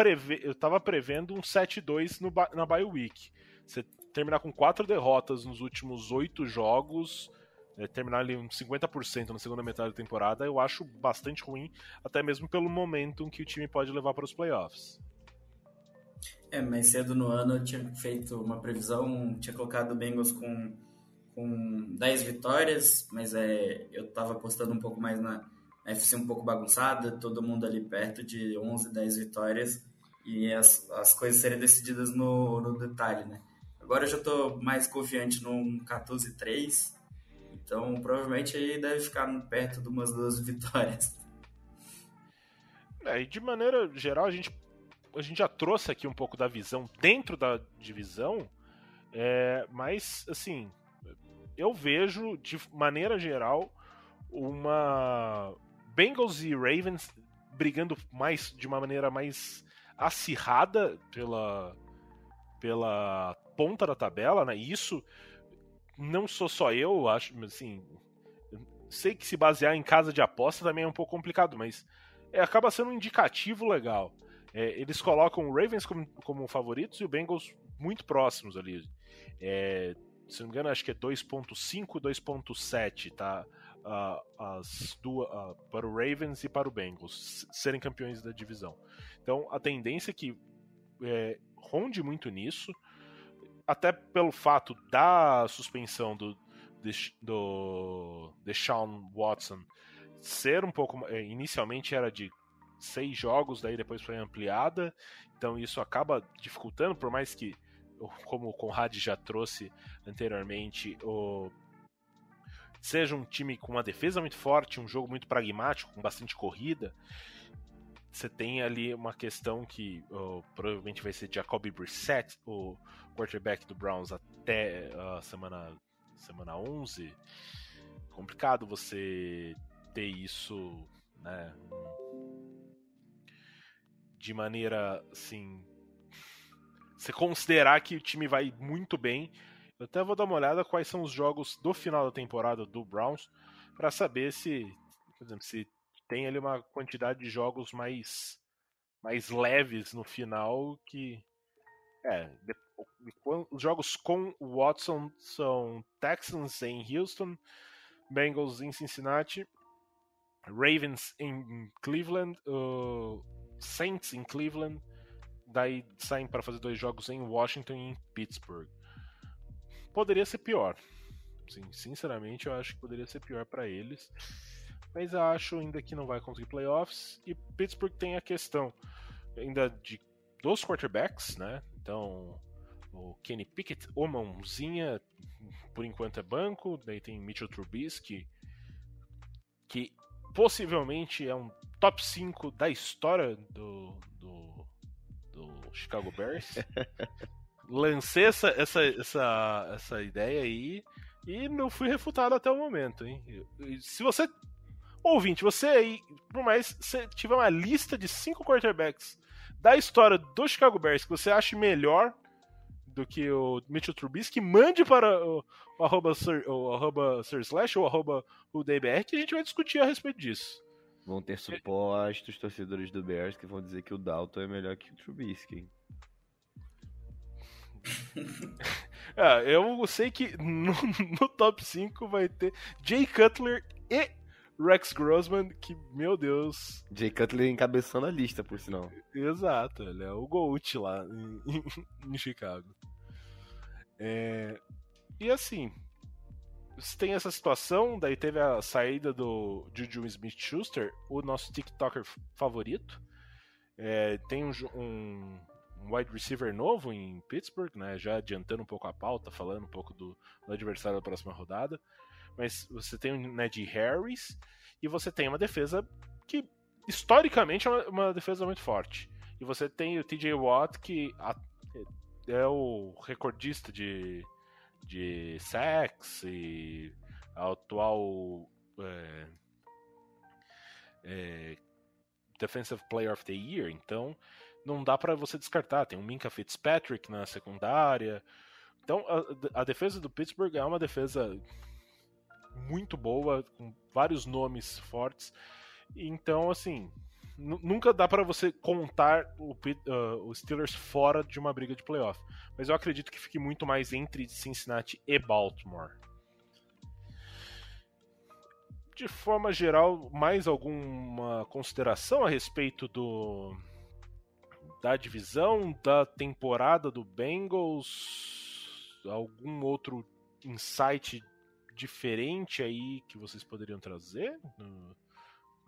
tava prevendo um 7-2 na bye week. Você terminar com 4 derrotas nos últimos 8 jogos, terminar ali uns 50% na segunda metade da temporada, eu acho bastante ruim, até mesmo pelo momentum que o time pode levar para os playoffs. Mais cedo no ano eu tinha feito uma previsão, tinha colocado o Bengals com 10 vitórias, mas eu estava apostando um pouco mais na AFC um pouco bagunçada, todo mundo ali perto de 11, 10 vitórias, e as coisas seriam decididas no detalhe, né? Agora eu já estou mais confiante num 14-3, então provavelmente aí deve ficar perto de umas 12 vitórias. E de maneira geral, a gente já trouxe aqui um pouco da visão dentro da divisão, mas, assim, eu vejo, de maneira geral, uma Bengals e Ravens brigando mais, de uma maneira mais acirrada pela ponta da tabela, né? E isso não sou só eu, acho, assim, sei que se basear em casa de aposta também é um pouco complicado, mas acaba sendo um indicativo legal. Eles colocam o Ravens como favoritos e o Bengals muito próximos ali. Se não me engano, acho que é 2.5, 2.7, tá? Para o Ravens e para o Bengals serem campeões da divisão. Então, a tendência é que ronde muito nisso, até pelo fato da suspensão do Deshaun Watson ser um pouco... Inicialmente era de 6 jogos, daí depois foi ampliada, então isso acaba dificultando, por mais que, como o Conrad já trouxe anteriormente, seja um time com uma defesa muito forte, um jogo muito pragmático, com bastante corrida, você tem ali uma questão que provavelmente vai ser Jacoby Brissett, o quarterback do Browns, até a semana 11. Complicado você ter isso, né, de maneira, assim, você considerar que o time vai muito bem. Eu até vou dar uma olhada quais são os jogos do final da temporada do Browns para saber se, por exemplo, se tem ali uma quantidade de jogos mais leves no final que... Os jogos com o Watson são Texans em Houston, Bengals em Cincinnati, Ravens em Cleveland, Saints em Cleveland, daí saem para fazer 2 jogos em Washington e em Pittsburgh. Poderia ser pior. Sim, sinceramente, eu acho que poderia ser pior para eles. Mas eu acho ainda que não vai conseguir playoffs. E Pittsburgh tem a questão ainda dos quarterbacks, né? Então, o Kenny Pickett, o mãozinha, por enquanto é banco. Daí tem Mitchell Trubisky, que possivelmente é um top 5 da história do Chicago Bears. Lancei essa ideia aí e não fui refutado até o momento, hein? Se você, ouvinte, você aí, por mais que você tiver uma lista de 5 quarterbacks da história do Chicago Bears que você ache melhor do que o Mitchell Trubisky, mande para o @sirslash ou @udbr que a gente vai discutir a respeito disso. Vão ter supostos torcedores do Bears que vão dizer que o Dalton é melhor que o Trubisky, hein? Eu sei que no top 5 vai ter Jay Cutler e Rex Grossman, que, meu Deus... Jay Cutler encabeçando a lista, por sinal. Exato, ele é o GOAT lá em Chicago. E assim, tem essa situação, daí teve a saída do Juju Smith-Schuster, o nosso TikToker favorito. Tem um wide receiver novo em Pittsburgh, né? Já adiantando um pouco a pauta, falando um pouco do adversário da próxima rodada, mas você tem o Najee Harris e você tem uma defesa que historicamente é uma defesa muito forte, e você tem o TJ Watt que é o recordista de sacks e a atual Defensive Player of the Year, então não dá pra você descartar. Tem o Minkah Fitzpatrick na secundária. Então, a defesa do Pittsburgh é uma defesa muito boa, com vários nomes fortes. Então, assim, nunca dá pra você contar o Steelers fora de uma briga de playoff. Mas eu acredito que fique muito mais entre Cincinnati e Baltimore. De forma geral, mais alguma consideração a respeito da divisão, da temporada do Bengals? Algum outro insight diferente aí que vocês poderiam trazer?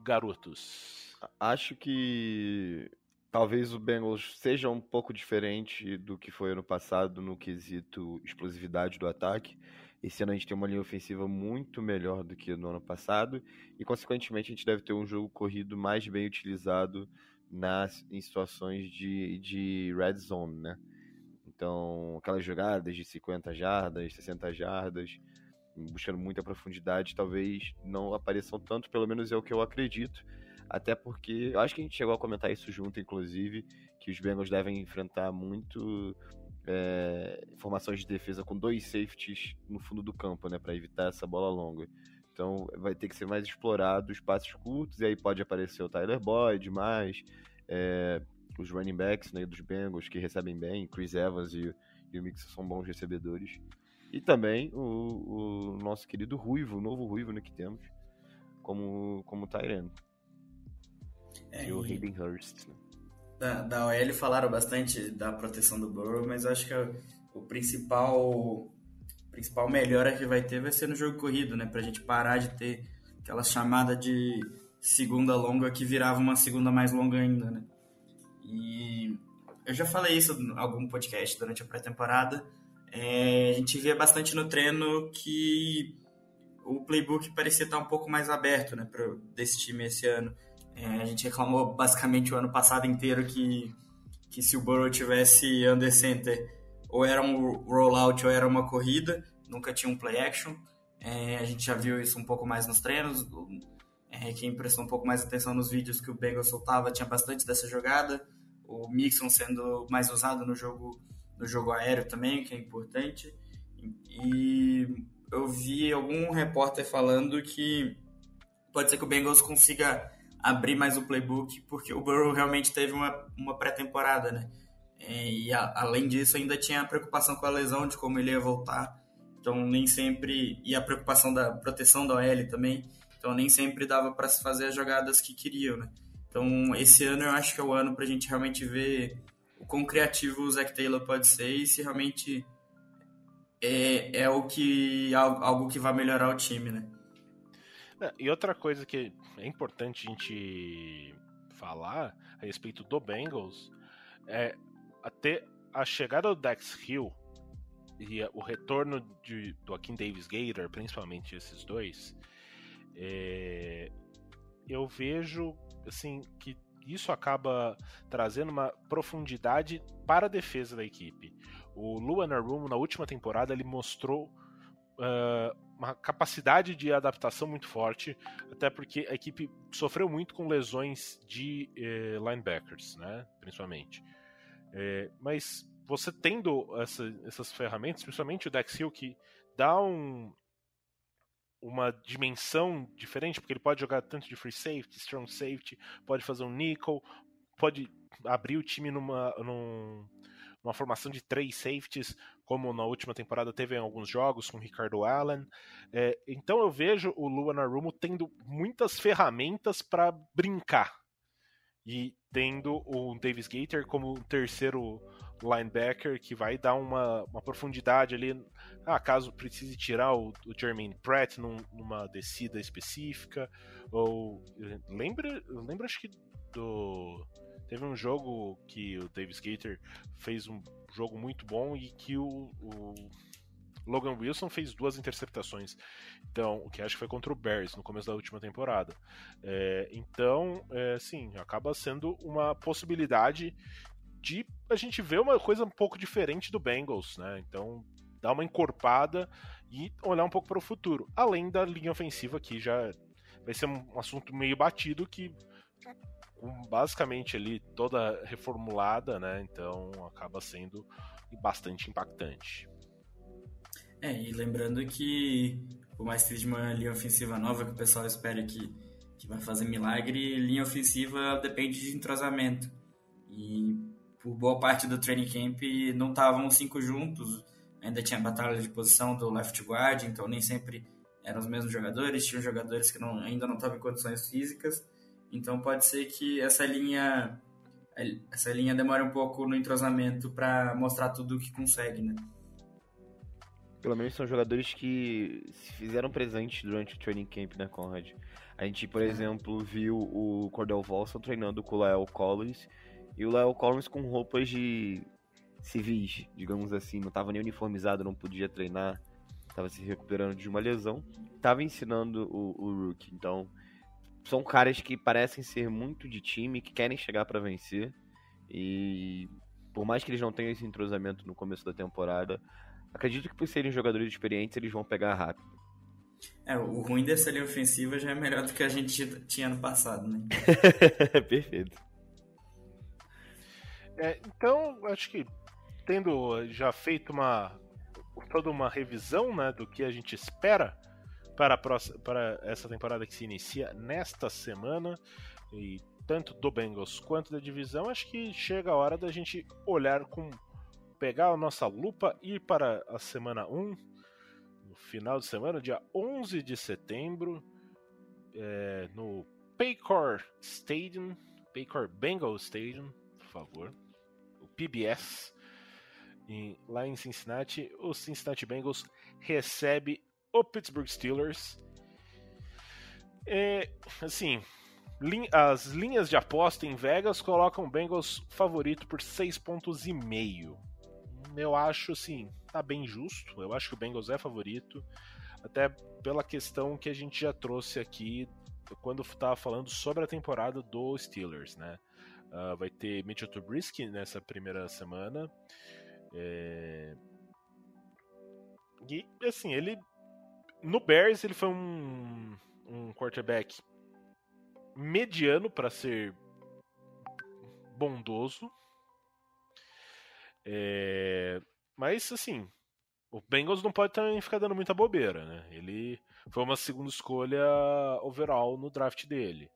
Garotos. Acho que talvez o Bengals seja um pouco diferente do que foi ano passado no quesito explosividade do ataque. Esse ano a gente tem uma linha ofensiva muito melhor do que no ano passado e, consequentemente, a gente deve ter um jogo corrido mais bem utilizado em situações de red zone, né? Então, aquelas jogadas de 50 jardas, 60 jardas, buscando muita profundidade, talvez não apareçam tanto, pelo menos é o que eu acredito, até porque, eu acho que a gente chegou a comentar isso junto, inclusive, que os Bengals devem enfrentar muito... formações de defesa com 2 safeties no fundo do campo, né, para evitar essa bola longa. Então vai ter que ser mais explorado os passes curtos, e aí pode aparecer o Tyler Boyd mais, os running backs, né, dos Bengals, que recebem bem. Chris Evans e o Mixon são bons recebedores, e também o nosso querido Ruivo, o novo Ruivo, né, que temos como tight end, e o Hayden Hurst, né? Da OL falaram bastante da proteção do Burrow, mas eu acho que o principal melhora que vai ter vai ser no jogo corrido, né? Pra gente parar de ter aquela chamada de segunda longa que virava uma segunda mais longa ainda, né? E eu já falei isso em algum podcast durante a pré-temporada. A gente via bastante no treino que o playbook parecia estar um pouco mais aberto, né, desse time esse ano. A gente reclamou basicamente o ano passado inteiro que se o Burrow tivesse under center, ou era um rollout ou era uma corrida, nunca tinha um play action. A gente já viu isso um pouco mais nos treinos, quem prestou um pouco mais atenção nos vídeos que o Bengals soltava tinha bastante dessa jogada, o Mixon sendo mais usado no jogo aéreo também, que é importante. E eu vi algum repórter falando que pode ser que o Bengals consiga abrir mais o playbook, porque o Burrow realmente teve uma pré-temporada, né? E além disso, ainda tinha a preocupação com a lesão, de como ele ia voltar, então nem sempre... E a preocupação da proteção da OL também, então nem sempre dava para se fazer as jogadas que queriam, né? Então esse ano eu acho que é o ano para a gente realmente ver o quão criativo o Zac Taylor pode ser e se realmente algo que vai melhorar o time, né? E outra coisa que é importante a gente falar a respeito do Bengals é até a chegada do Dax Hill e o retorno do Akeem Davis-Gaither, principalmente esses dois, eu vejo assim, que isso acaba trazendo uma profundidade para a defesa da equipe. O Luan Arumo, na última temporada, ele mostrou uma capacidade de adaptação muito forte, até porque a equipe sofreu muito com lesões de linebackers, né, principalmente. Mas você tendo essas ferramentas, principalmente o Dax Hill, que dá uma dimensão diferente, porque ele pode jogar tanto de free safety, strong safety, pode fazer um nickel, pode abrir o time numa formação de 3 safeties, como na última temporada teve em alguns jogos com o Ricardo Allen. Então eu vejo o Luan Arumo tendo muitas ferramentas para brincar, e tendo o Davis-Gaither como um terceiro linebacker que vai dar uma profundidade ali, caso precise tirar o Germaine Pratt numa descida específica, ou lembra acho que teve um jogo que o Davis-Gaither fez um jogo muito bom e que o Logan Wilson fez 2 interceptações. Então, o que acho que foi contra o Bears no começo da última temporada. Então, sim, acaba sendo uma possibilidade de a gente ver uma coisa um pouco diferente do Bengals, né? Então, dar uma encorpada e olhar um pouco para o futuro. Além da linha ofensiva, que já vai ser um assunto meio batido, que basicamente ali toda reformulada, né? Então acaba sendo bastante impactante. E lembrando que por mais que seja uma linha ofensiva nova, que o pessoal espera que vai fazer milagre, linha ofensiva depende de entrosamento, e por boa parte do training camp não estavam os 5 juntos, ainda tinha batalha de posição do left guard, então nem sempre eram os mesmos jogadores, tinham jogadores que ainda não estavam em condições físicas. Então pode ser que essa linha essa linha demora um pouco no entrosamento para mostrar tudo o que consegue, né? Pelo menos são jogadores que se fizeram presentes durante o training camp, né, Conrad? A gente, por exemplo, viu o Cordell Volson treinando com o La'el Collins, e o La'el Collins com roupas de civis, digamos assim, não estava nem uniformizado, não podia treinar, estava se recuperando de uma lesão, estava ensinando o rookie. Então, são caras que parecem ser muito de time, que querem chegar para vencer, e por mais que eles não tenham esse entrosamento no começo da temporada, acredito que por serem jogadores experientes, eles vão pegar rápido. O ruim dessa linha ofensiva já é melhor do que a gente tinha no passado, né? Perfeito. Então, acho que tendo já feito toda uma revisão, né, do que a gente espera para essa temporada que se inicia nesta semana, e tanto do Bengals quanto da divisão, acho que chega a hora da gente pegar a nossa lupa e ir para a semana 1, no final de semana, dia 11 de setembro, no Paycor Bengals Stadium, por favor, o PBS, lá em Cincinnati. O Cincinnati Bengals recebe o Pittsburgh Steelers. Assim, as linhas de aposta em Vegas colocam o Bengals favorito por 6,5 pontos. Eu acho, assim, tá bem justo. Eu acho que o Bengals é favorito, até pela questão que a gente já trouxe aqui quando estava falando sobre a temporada do Steelers, né? Vai ter Mitchell Trubisky nessa primeira semana. E, assim, ele no Bears ele foi um quarterback mediano para ser bondoso, mas, assim, o Bengals não pode também ficar dando muita bobeira, né? Ele foi uma segunda escolha overall no draft dele.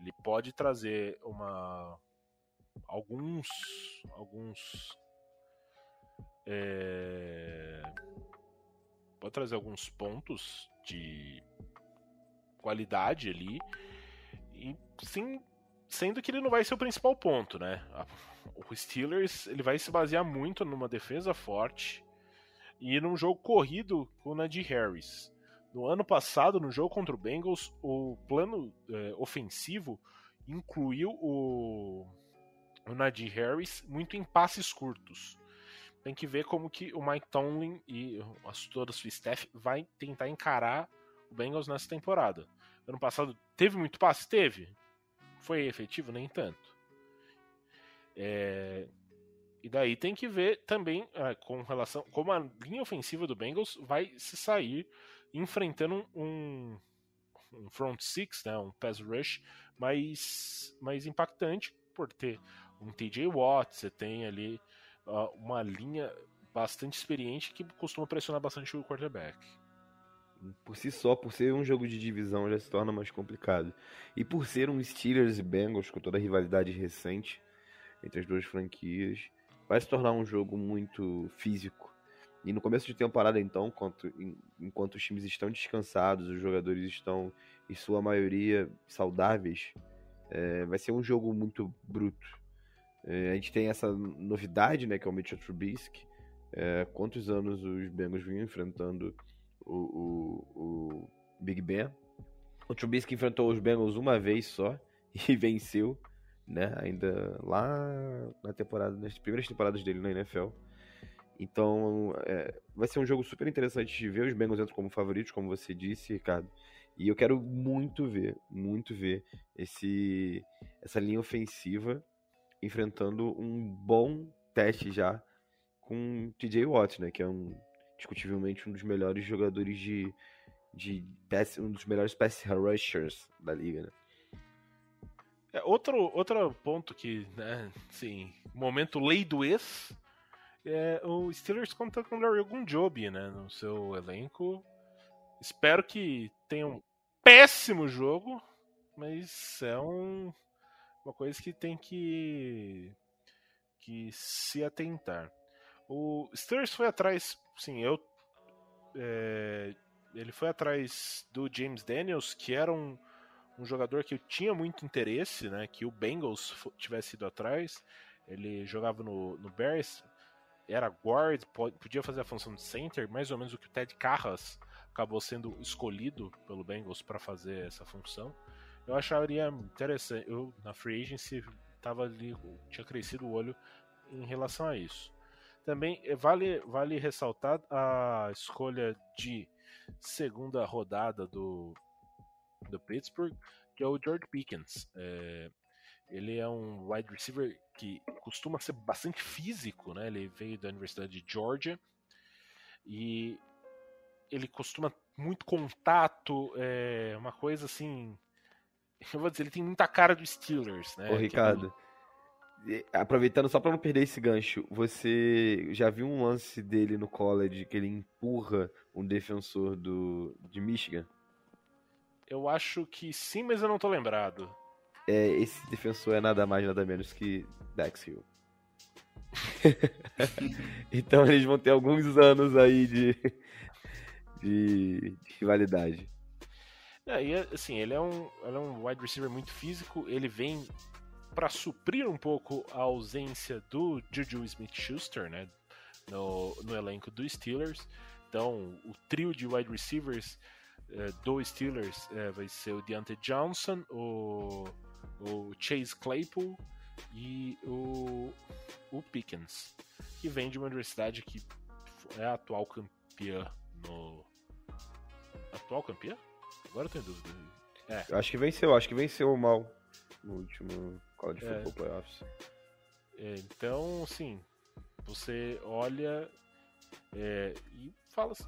Ele pode trazer alguns pontos de qualidade ali, e sim, sendo que ele não vai ser o principal ponto, né? O Steelers ele vai se basear muito numa defesa forte e num jogo corrido com o Najee Harris. No ano passado, no jogo contra o Bengals, o plano ofensivo incluiu o Najee Harris muito em passes curtos. Tem que ver como que o Mike Tomlin e toda a sua staff vai tentar encarar o Bengals nessa temporada. Ano passado teve muito passe? Teve. Foi efetivo? Nem tanto. E daí tem que ver também com relação como a linha ofensiva do Bengals vai se sair enfrentando um front six, né, um pass rush mais impactante, por ter um TJ Watt, você tem ali uma linha bastante experiente que costuma pressionar bastante o quarterback. Por si só, por ser um jogo de divisão, já se torna mais complicado. E por ser um Steelers e Bengals, com toda a rivalidade recente entre as duas franquias, vai se tornar um jogo muito físico. E no começo de temporada, então, enquanto os times estão descansados, os jogadores estão, em sua maioria, saudáveis, vai ser um jogo muito bruto. A gente tem essa novidade, né, que é o Mitchell Trubisky. Quantos anos os Bengals vinham enfrentando o Big Ben? O Trubisky enfrentou os Bengals uma vez só e venceu, né, ainda lá nas primeiras temporadas dele na NFL. Então, vai ser um jogo super interessante de ver. Os Bengals entram como favoritos, como você disse, Ricardo. E eu quero muito ver essa linha ofensiva enfrentando um bom teste já com TJ Watt, né, que é discutivelmente um dos melhores jogadores um dos melhores pass rushers da liga, né? Outro ponto que, né, assim, momento lei do ex. O Steelers conta com o Larry Gunjobi, né, no seu elenco. Espero que tenha um péssimo jogo, mas é uma coisa que tem que se atentar. O Steelers foi atrás, sim, ele foi atrás do James Daniels, que era um um jogador que eu tinha muito interesse, né, que o Bengals tivesse ido atrás. Ele jogava no Bears, era guard, podia fazer a função de center, mais ou menos o que o Ted Karras acabou sendo escolhido pelo Bengals para fazer essa função. Eu acharia interessante, eu na free agency tava ali, tinha crescido o olho em relação a isso. Também vale ressaltar a escolha de segunda rodada do Pittsburgh, que é o George Pickens. Ele é um wide receiver que costuma ser bastante físico, né? Ele veio da Universidade de Georgia e ele costuma muito contato, uma coisa assim, eu vou dizer, ele tem muita cara do Steelers, né? Ô, Ricardo, aproveitando só para não perder esse gancho, você já viu um lance dele no college que ele empurra um defensor de Michigan? Eu acho que sim, mas eu não tô lembrado. Esse defensor é nada mais, nada menos que Dax Hill. Então eles vão ter alguns anos aí de rivalidade. E assim, ele é um wide receiver muito físico, ele vem para suprir um pouco a ausência do Juju Smith-Schuster, né, no elenco do Steelers. Então o trio de wide receivers do Steelers vai ser o Deontay Johnson, o Chase Claypool e o Pickens, que vem de uma universidade que é a atual campeã no... Atual campeã? Agora eu tô em dúvida. Acho que venceu o mal no último college football playoffs. Então, sim, você olha e fala assim,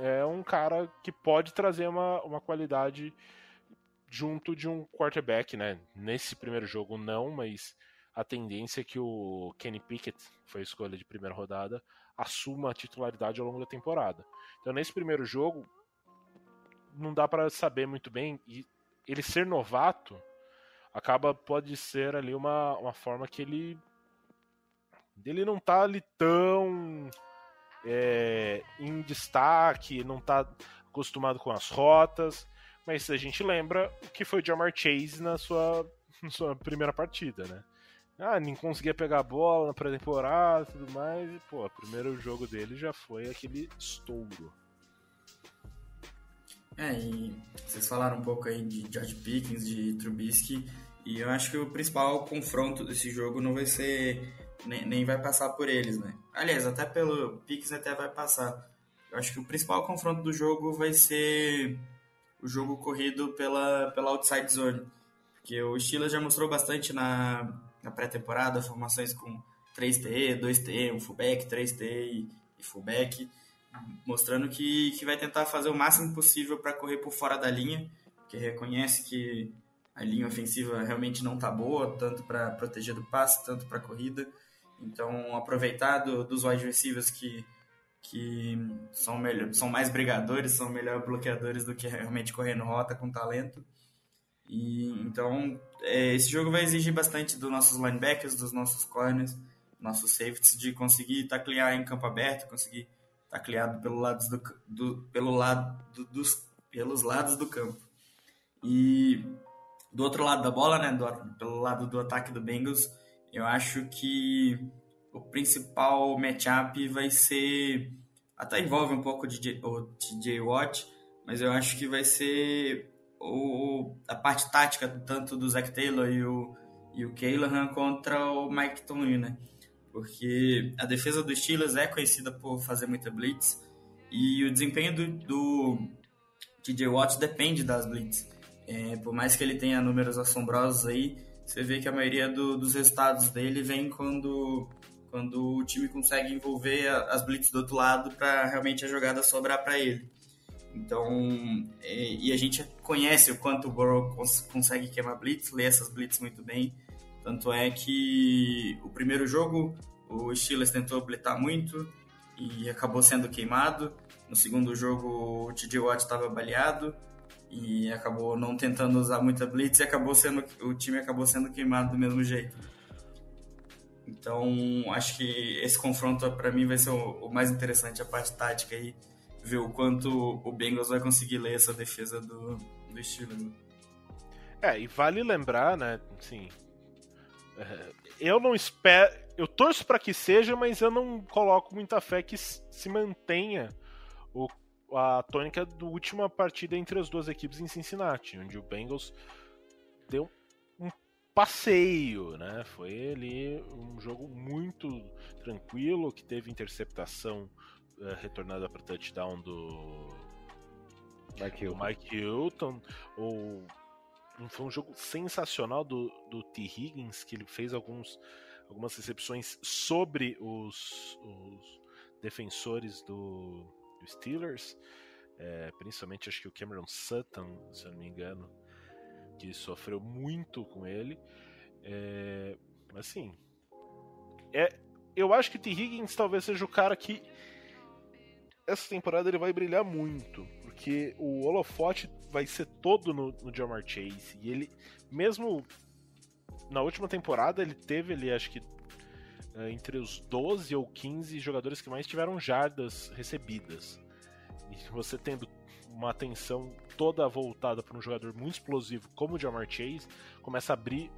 é um cara que pode trazer uma qualidade junto de um quarterback, né? Nesse primeiro jogo não, mas a tendência é que o Kenny Pickett, foi a escolha de primeira rodada, assuma a titularidade ao longo da temporada. Então nesse primeiro jogo não dá para saber muito bem, e ele ser novato pode ser ali uma forma que ele não tá ali tão em destaque, não tá acostumado com as rotas, mas a gente lembra o que foi o Ja'Marr Chase na sua primeira partida, né? Nem conseguia pegar a bola na pré-temporada e tudo mais, e o primeiro jogo dele já foi aquele estouro. E vocês falaram um pouco aí de George Pickens, de Trubisky, e eu acho que o principal confronto desse jogo não vai ser... Nem vai passar por eles, né? Aliás, até pelo Pickens até vai passar. Eu acho que o principal confronto do jogo vai ser o jogo corrido pela outside zone. Porque o Steelers já mostrou bastante na pré-temporada, formações com 3TE, 2TE, um fullback, 3TE e fullback, mostrando que vai tentar fazer o máximo possível para correr por fora da linha, porque reconhece que a linha ofensiva realmente não tá boa, tanto para proteger do passe, tanto para corrida. Então, aproveitar dos wide receivers que são mais brigadores, são melhores bloqueadores do que realmente correndo rota com talento. E então, esse jogo vai exigir bastante dos nossos linebackers, dos nossos corners, nossos safeties, de conseguir taclear em campo aberto, conseguir taclear pelos lados do campo. E do outro lado da bola, né, pelo lado do ataque do Bengals, eu acho que o principal matchup vai ser, até envolve um pouco o TJ Watt, mas eu acho que vai ser a parte tática tanto do Zac Taylor e o Callahan contra o Mike Tomlin, né? Porque a defesa dos Steelers é conhecida por fazer muita blitz, e o desempenho do TJ Watt depende das blitz. Por mais que ele tenha números assombrosos aí, você vê que a maioria dos resultados dele vem quando o time consegue envolver as blitz do outro lado para realmente a jogada sobrar para ele. Então, e a gente conhece o quanto o Burrow consegue queimar blitz, lê essas blitz muito bem. Tanto é que o primeiro jogo o Steelers tentou blitzar muito e acabou sendo queimado. No segundo jogo o TJ Watt estava baleado e acabou não tentando usar muita blitz e o time acabou sendo queimado do mesmo jeito. Então, acho que esse confronto, para mim, vai ser o mais interessante, a parte tática aí, ver o quanto o Bengals vai conseguir ler essa defesa do Steelers. É, e vale lembrar, né, assim, eu não espero, eu torço para que seja, mas eu não coloco muita fé que se mantenha a tônica da última partida entre as duas equipes em Cincinnati, onde o Bengals deu um passeio, né? Foi ali um jogo muito tranquilo, que teve interceptação retornada para touchdown do Mike Hilton. Foi um jogo sensacional do T. Higgins, que ele fez algumas recepções sobre os defensores do Steelers, principalmente acho que o Cameron Sutton, se eu não me engano, que sofreu muito com ele. Eu acho que o T. Higgins talvez seja o cara que essa temporada ele vai brilhar muito, porque o holofote vai ser todo no Ja'Marr Chase, e ele, mesmo na última temporada, ele teve ali, acho que entre os 12 ou 15 jogadores que mais tiveram jardas recebidas, e você tendo uma atenção toda voltada para um jogador muito explosivo como o Ja'Marr Chase, começa a abrir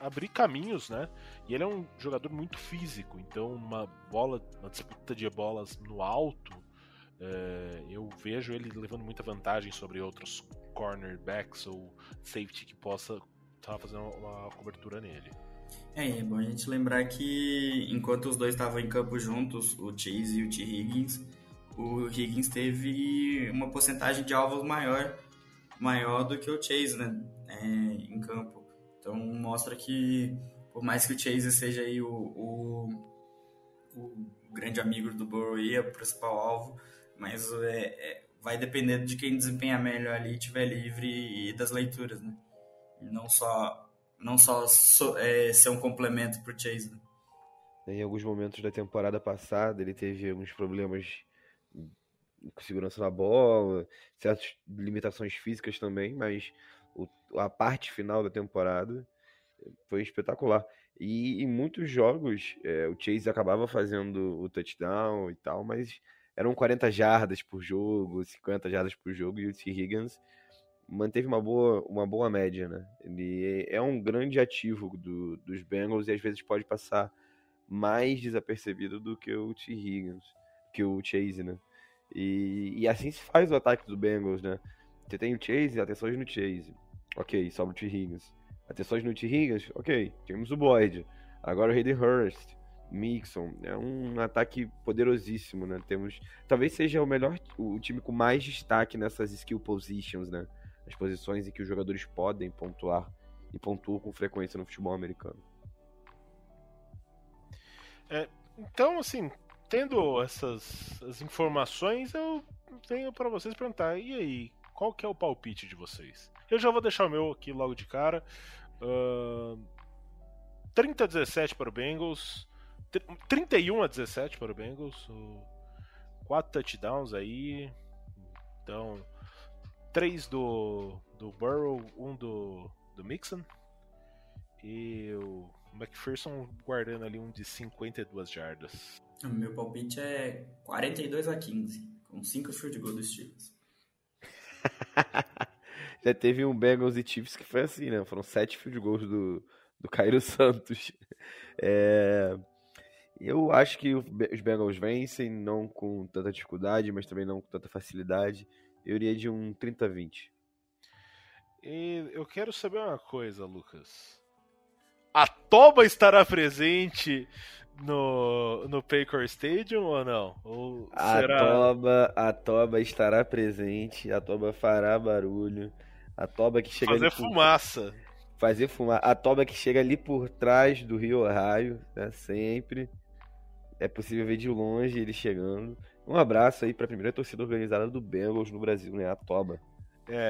abrir caminhos, né? E ele é um jogador muito físico, então uma disputa de bolas no alto, eu vejo ele levando muita vantagem sobre outros cornerbacks ou safety que possa estar fazendo uma cobertura nele. É bom a gente lembrar que enquanto os dois estavam em campo juntos, o Chase e o T. Higgins, o Higgins teve uma porcentagem de alvos maior do que o Chase, né? Em campo. Então mostra que, por mais que o Chase seja aí o grande amigo do Burrow e o principal alvo, mas vai dependendo de quem desempenhar melhor ali, tiver livre, e das leituras, né? Não só ser um complemento pro Chase, né? Em alguns momentos da temporada passada, ele teve alguns problemas com segurança na bola, certas limitações físicas também, mas a parte final da temporada foi espetacular. E em muitos jogos, o Chase acabava fazendo o touchdown e tal, mas eram 40 jardas por jogo, 50 jardas por jogo, e o T. Higgins manteve uma boa média, né? Ele é um grande ativo dos Bengals, e às vezes pode passar mais desapercebido do que o T. Higgins, que o Chase, né? E assim se faz o ataque do Bengals, né? Você tem o Chase, atenções no Chase. Ok, sobra o T. Higgins. Atenções no T. Higgins, ok, temos o Boyd. Agora o Hayden Hurst, Mixon. É um ataque poderosíssimo, né? Talvez seja o time com mais destaque nessas skill positions, né? As posições em que os jogadores podem pontuar e pontuam com frequência no futebol americano. Então, assim, tendo essas informações, eu tenho para vocês perguntar, e aí, qual que é o palpite de vocês? Eu já vou deixar o meu aqui logo de cara. 30-17 para o Bengals. 31-17 para o Bengals. 4 touchdowns aí. Então, 3 do Burrow, 1 do Mixon. E o McPherson guardando ali um de 52 jardas. O meu palpite é 42-15, com 5 field goal dos Steelers. Já teve um Bengals e Chiefs que foi assim, né? Foram 7 field goals do Cairo Santos. Eu acho que os Bengals vencem, não com tanta dificuldade, mas também não com tanta facilidade. Eu iria de um 30-20. E eu quero saber uma coisa, Lucas. A Toba estará presente no Paycor Stadium ou não? Ou será... A Toba estará presente, a Toba fará barulho, a Toba que chega fazer ali fumaça. Fazer fumaça. A Toba que chega ali por trás do Rio Ohio, né? Sempre. É possível ver de longe ele chegando. Um abraço aí para a primeira torcida organizada do Bengals no Brasil, né? A Toba.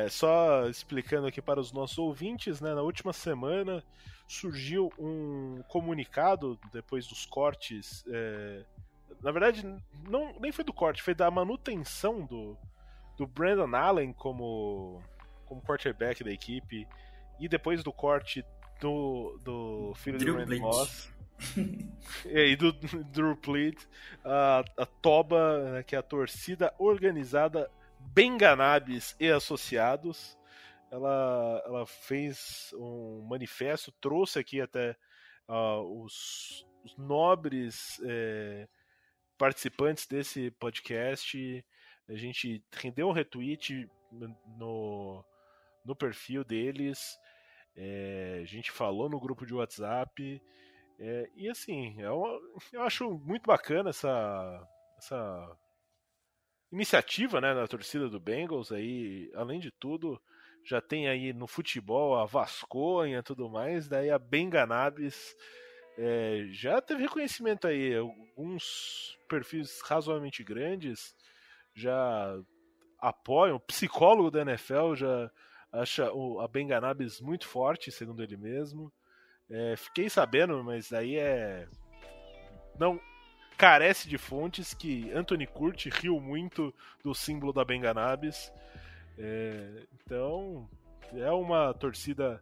Só explicando aqui para os nossos ouvintes, né, na última semana surgiu um comunicado depois dos cortes, na verdade nem foi do corte, foi da manutenção do Brandon Allen como quarterback da equipe, e depois do corte do filho do Randy Moss e do Drew Pleat, a Toba, né, que é a torcida organizada Benganabes e Associados. Ela fez um manifesto, trouxe aqui até os nobres participantes desse podcast. A gente rendeu um retweet no perfil deles, a gente falou no grupo de WhatsApp, e assim, eu acho muito bacana essa iniciativa, né, da torcida do Bengals. Aí, além de tudo, já tem aí no futebol a Vasconha e tudo mais, daí a Benganabes já teve reconhecimento aí, alguns perfis razoavelmente grandes já apoiam, o psicólogo da NFL já acha a Benganabes muito forte, segundo ele mesmo. Fiquei sabendo, mas daí não carece de fontes, que Anthony Curti riu muito do símbolo da Benganabes. Então é uma torcida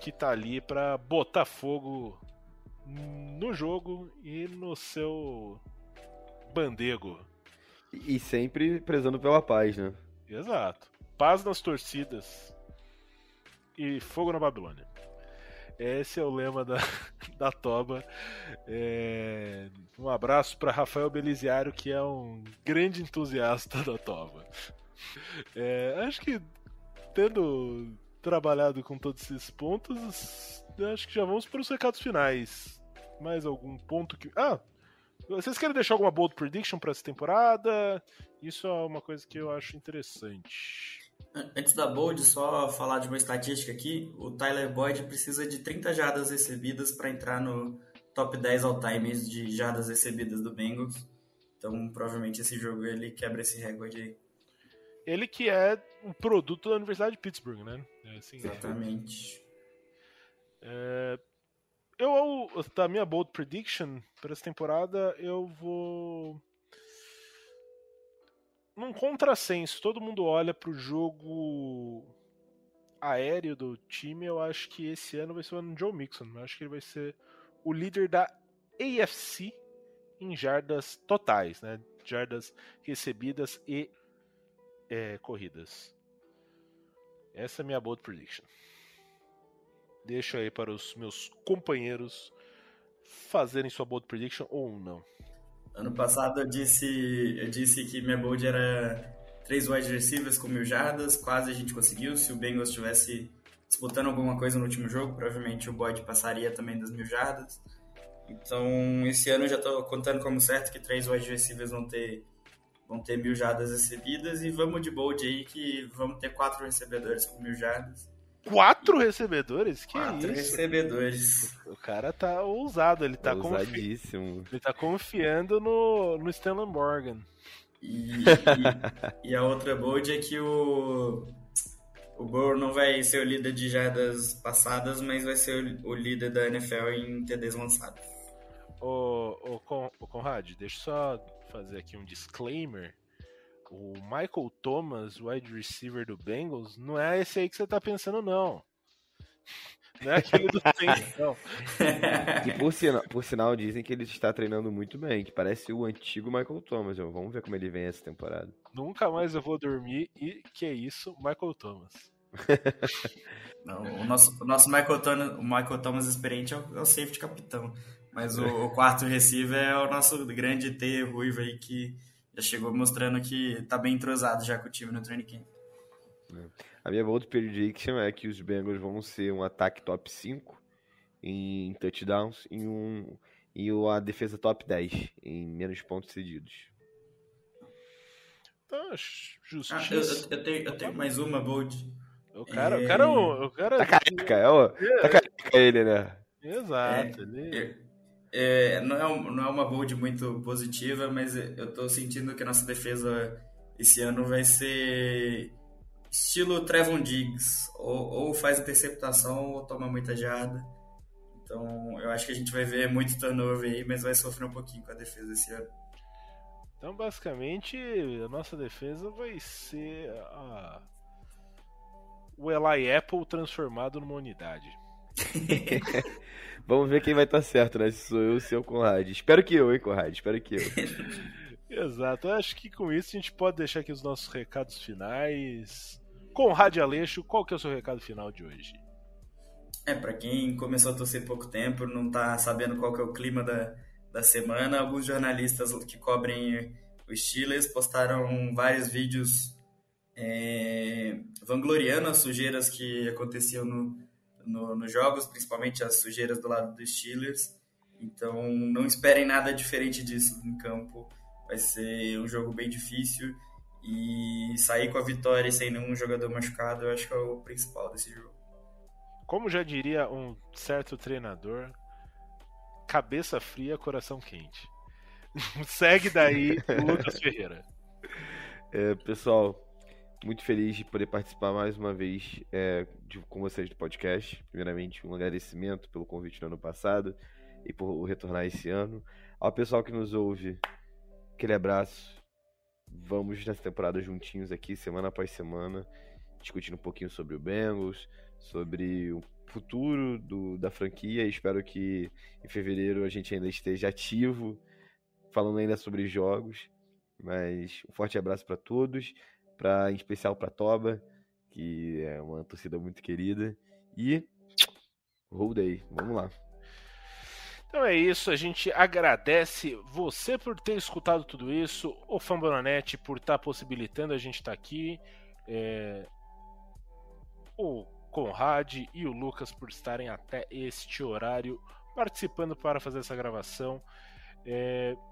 que tá ali para botar fogo no jogo e no seu bandego, e sempre prezando pela paz, né? Exato, paz nas torcidas e fogo na Babilônia, esse é o lema da toba. Um abraço para Rafael Beliziário, que é um grande entusiasta da toba. Acho que, tendo trabalhado com todos esses pontos, acho que já vamos para os recados finais. Mais algum ponto que... vocês querem deixar alguma bold prediction para essa temporada? Isso é uma coisa que eu acho interessante. Antes da bold, só falar de uma estatística aqui. O Tyler Boyd precisa de 30 jardas recebidas para entrar no top 10 all-time de jardas recebidas do Bengals. Então, provavelmente, esse jogo ele quebra esse recorde aí. Ele que é um produto da Universidade de Pittsburgh, né? Exatamente. Da minha bold prediction para essa temporada, eu vou... Num contrassenso, todo mundo olha pro jogo aéreo do time. Eu acho que esse ano vai ser o ano do Joe Mixon. Eu acho que ele vai ser o líder da AFC em jardas totais, né? Jardas recebidas e corridas. Essa é a minha bold prediction. Deixo aí para os meus companheiros fazerem sua bold prediction ou não. Ano passado eu disse que minha bold era 3 wide receivers com 1.000 jardas, quase a gente conseguiu. Se o Bengals estivesse disputando alguma coisa no último jogo, provavelmente o Boyd passaria também das 1.000 jardas. Então, esse ano eu já estou contando como certo que 3 wide receivers vão ter 1.000 jardas recebidas, e vamos de bold aí que vamos ter 4 recebedores com 1.000 jardas. 4 recebedores? Que 4 é isso? 4 recebedores. O cara tá ousado, ele tá ousadíssimo. Ele tá confiando no Stanley Morgan. E a outra bold é que o Burrow não vai ser o líder de jardas passadas, mas vai ser o líder da NFL em TDs lançados. Ô Conrad, deixa eu só fazer aqui um disclaimer. O Michael Thomas, wide receiver do Bengals, não é esse aí que você tá pensando, não. Não é aquele do Saints, não. E por sinal, dizem que ele está treinando muito bem, que parece o antigo Michael Thomas. Vamos ver como ele vem essa temporada. Nunca mais eu vou dormir e que é isso, Michael Thomas. Não, o nosso Michael Thomas experiente é o safety capitão, mas o quarto receiver é o nosso grande T ruivo aí, que já chegou mostrando que tá bem entrosado já com o time no training camp. A minha bold prediction é que os Bengals vão ser um ataque top 5 em touchdowns e a defesa top 10 em menos pontos cedidos. Tá justo. Eu tenho mais uma bold. O cara... Tá careca, tá careca ele, né? Exato. Não é uma bold muito positiva, mas eu tô sentindo que a nossa defesa esse ano vai ser estilo Trevon Diggs, ou faz interceptação ou toma muita jarda. Então eu acho que a gente vai ver muito turnover aí, mas vai sofrer um pouquinho com a defesa esse ano. Então basicamente a nossa defesa vai ser o Eli Apple transformado numa unidade. Vamos ver quem vai estar certo, né? Se sou eu, se é o Conrad. Espero que eu, hein, Conrad? Espero que eu. Exato, eu acho que com isso a gente pode deixar aqui os nossos recados finais. Conrad Aleixo, qual que é o seu recado final de hoje? Pra quem começou a torcer pouco tempo, não tá sabendo qual que é o clima da semana, alguns jornalistas que cobrem os Steelers postaram vários vídeos vangloriando as sujeiras que aconteciam nos jogos, principalmente as sujeiras do lado dos Steelers. Então não esperem nada diferente disso em campo. Vai ser um jogo bem difícil e sair com a vitória sem nenhum jogador machucado eu acho que é o principal desse jogo. Como já diria um certo treinador, cabeça fria, coração quente. Segue daí o Lucas Ferreira. Pessoal, muito feliz de poder participar mais uma vez com vocês do podcast. Primeiramente, um agradecimento pelo convite no ano passado e por retornar esse ano. Ao pessoal que nos ouve, aquele abraço. Vamos nessa temporada juntinhos aqui, semana após semana, discutindo um pouquinho sobre o Bengals, sobre o futuro da franquia. Espero que em fevereiro a gente ainda esteja ativo, falando ainda sobre jogos. Mas um forte abraço para todos, em especial para Toba, que é uma torcida muito querida. E roll day, vamos lá. Então é isso, a gente agradece você por ter escutado tudo isso, o Fambonanet por estar possibilitando a gente estar aqui, o Conrad e o Lucas por estarem até este horário participando para fazer essa gravação.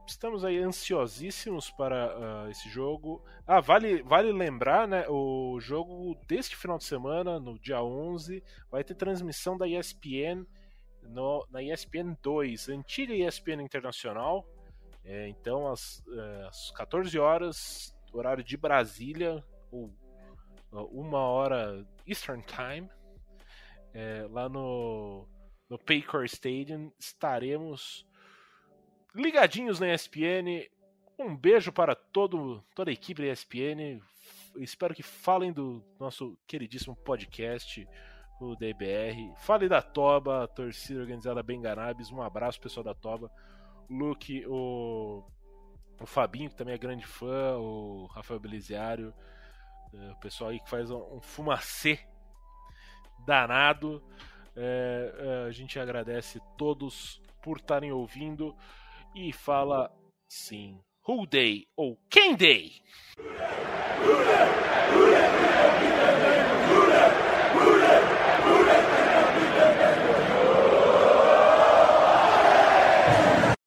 Estamos aí ansiosíssimos para esse jogo. Vale lembrar, né, o jogo deste final de semana, no dia 11, vai ter transmissão da ESPN, na ESPN 2, antiga ESPN Internacional. Então às 14 horas, horário de Brasília, ou 1 hora Eastern Time, lá no Paycor Stadium, estaremos ligadinhos na ESPN. Um beijo para toda a equipe da ESPN. Espero que falem do nosso queridíssimo podcast, o DBR. Fale da Toba, a torcida organizada Benganabes. Um abraço, pessoal da Toba. Luke, o Fabinho, que também é grande fã, o Rafael Beliziário, o pessoal aí que faz um fumacê danado. A gente agradece todos por estarem ouvindo. E fala sim, Who Day ou Quem Day?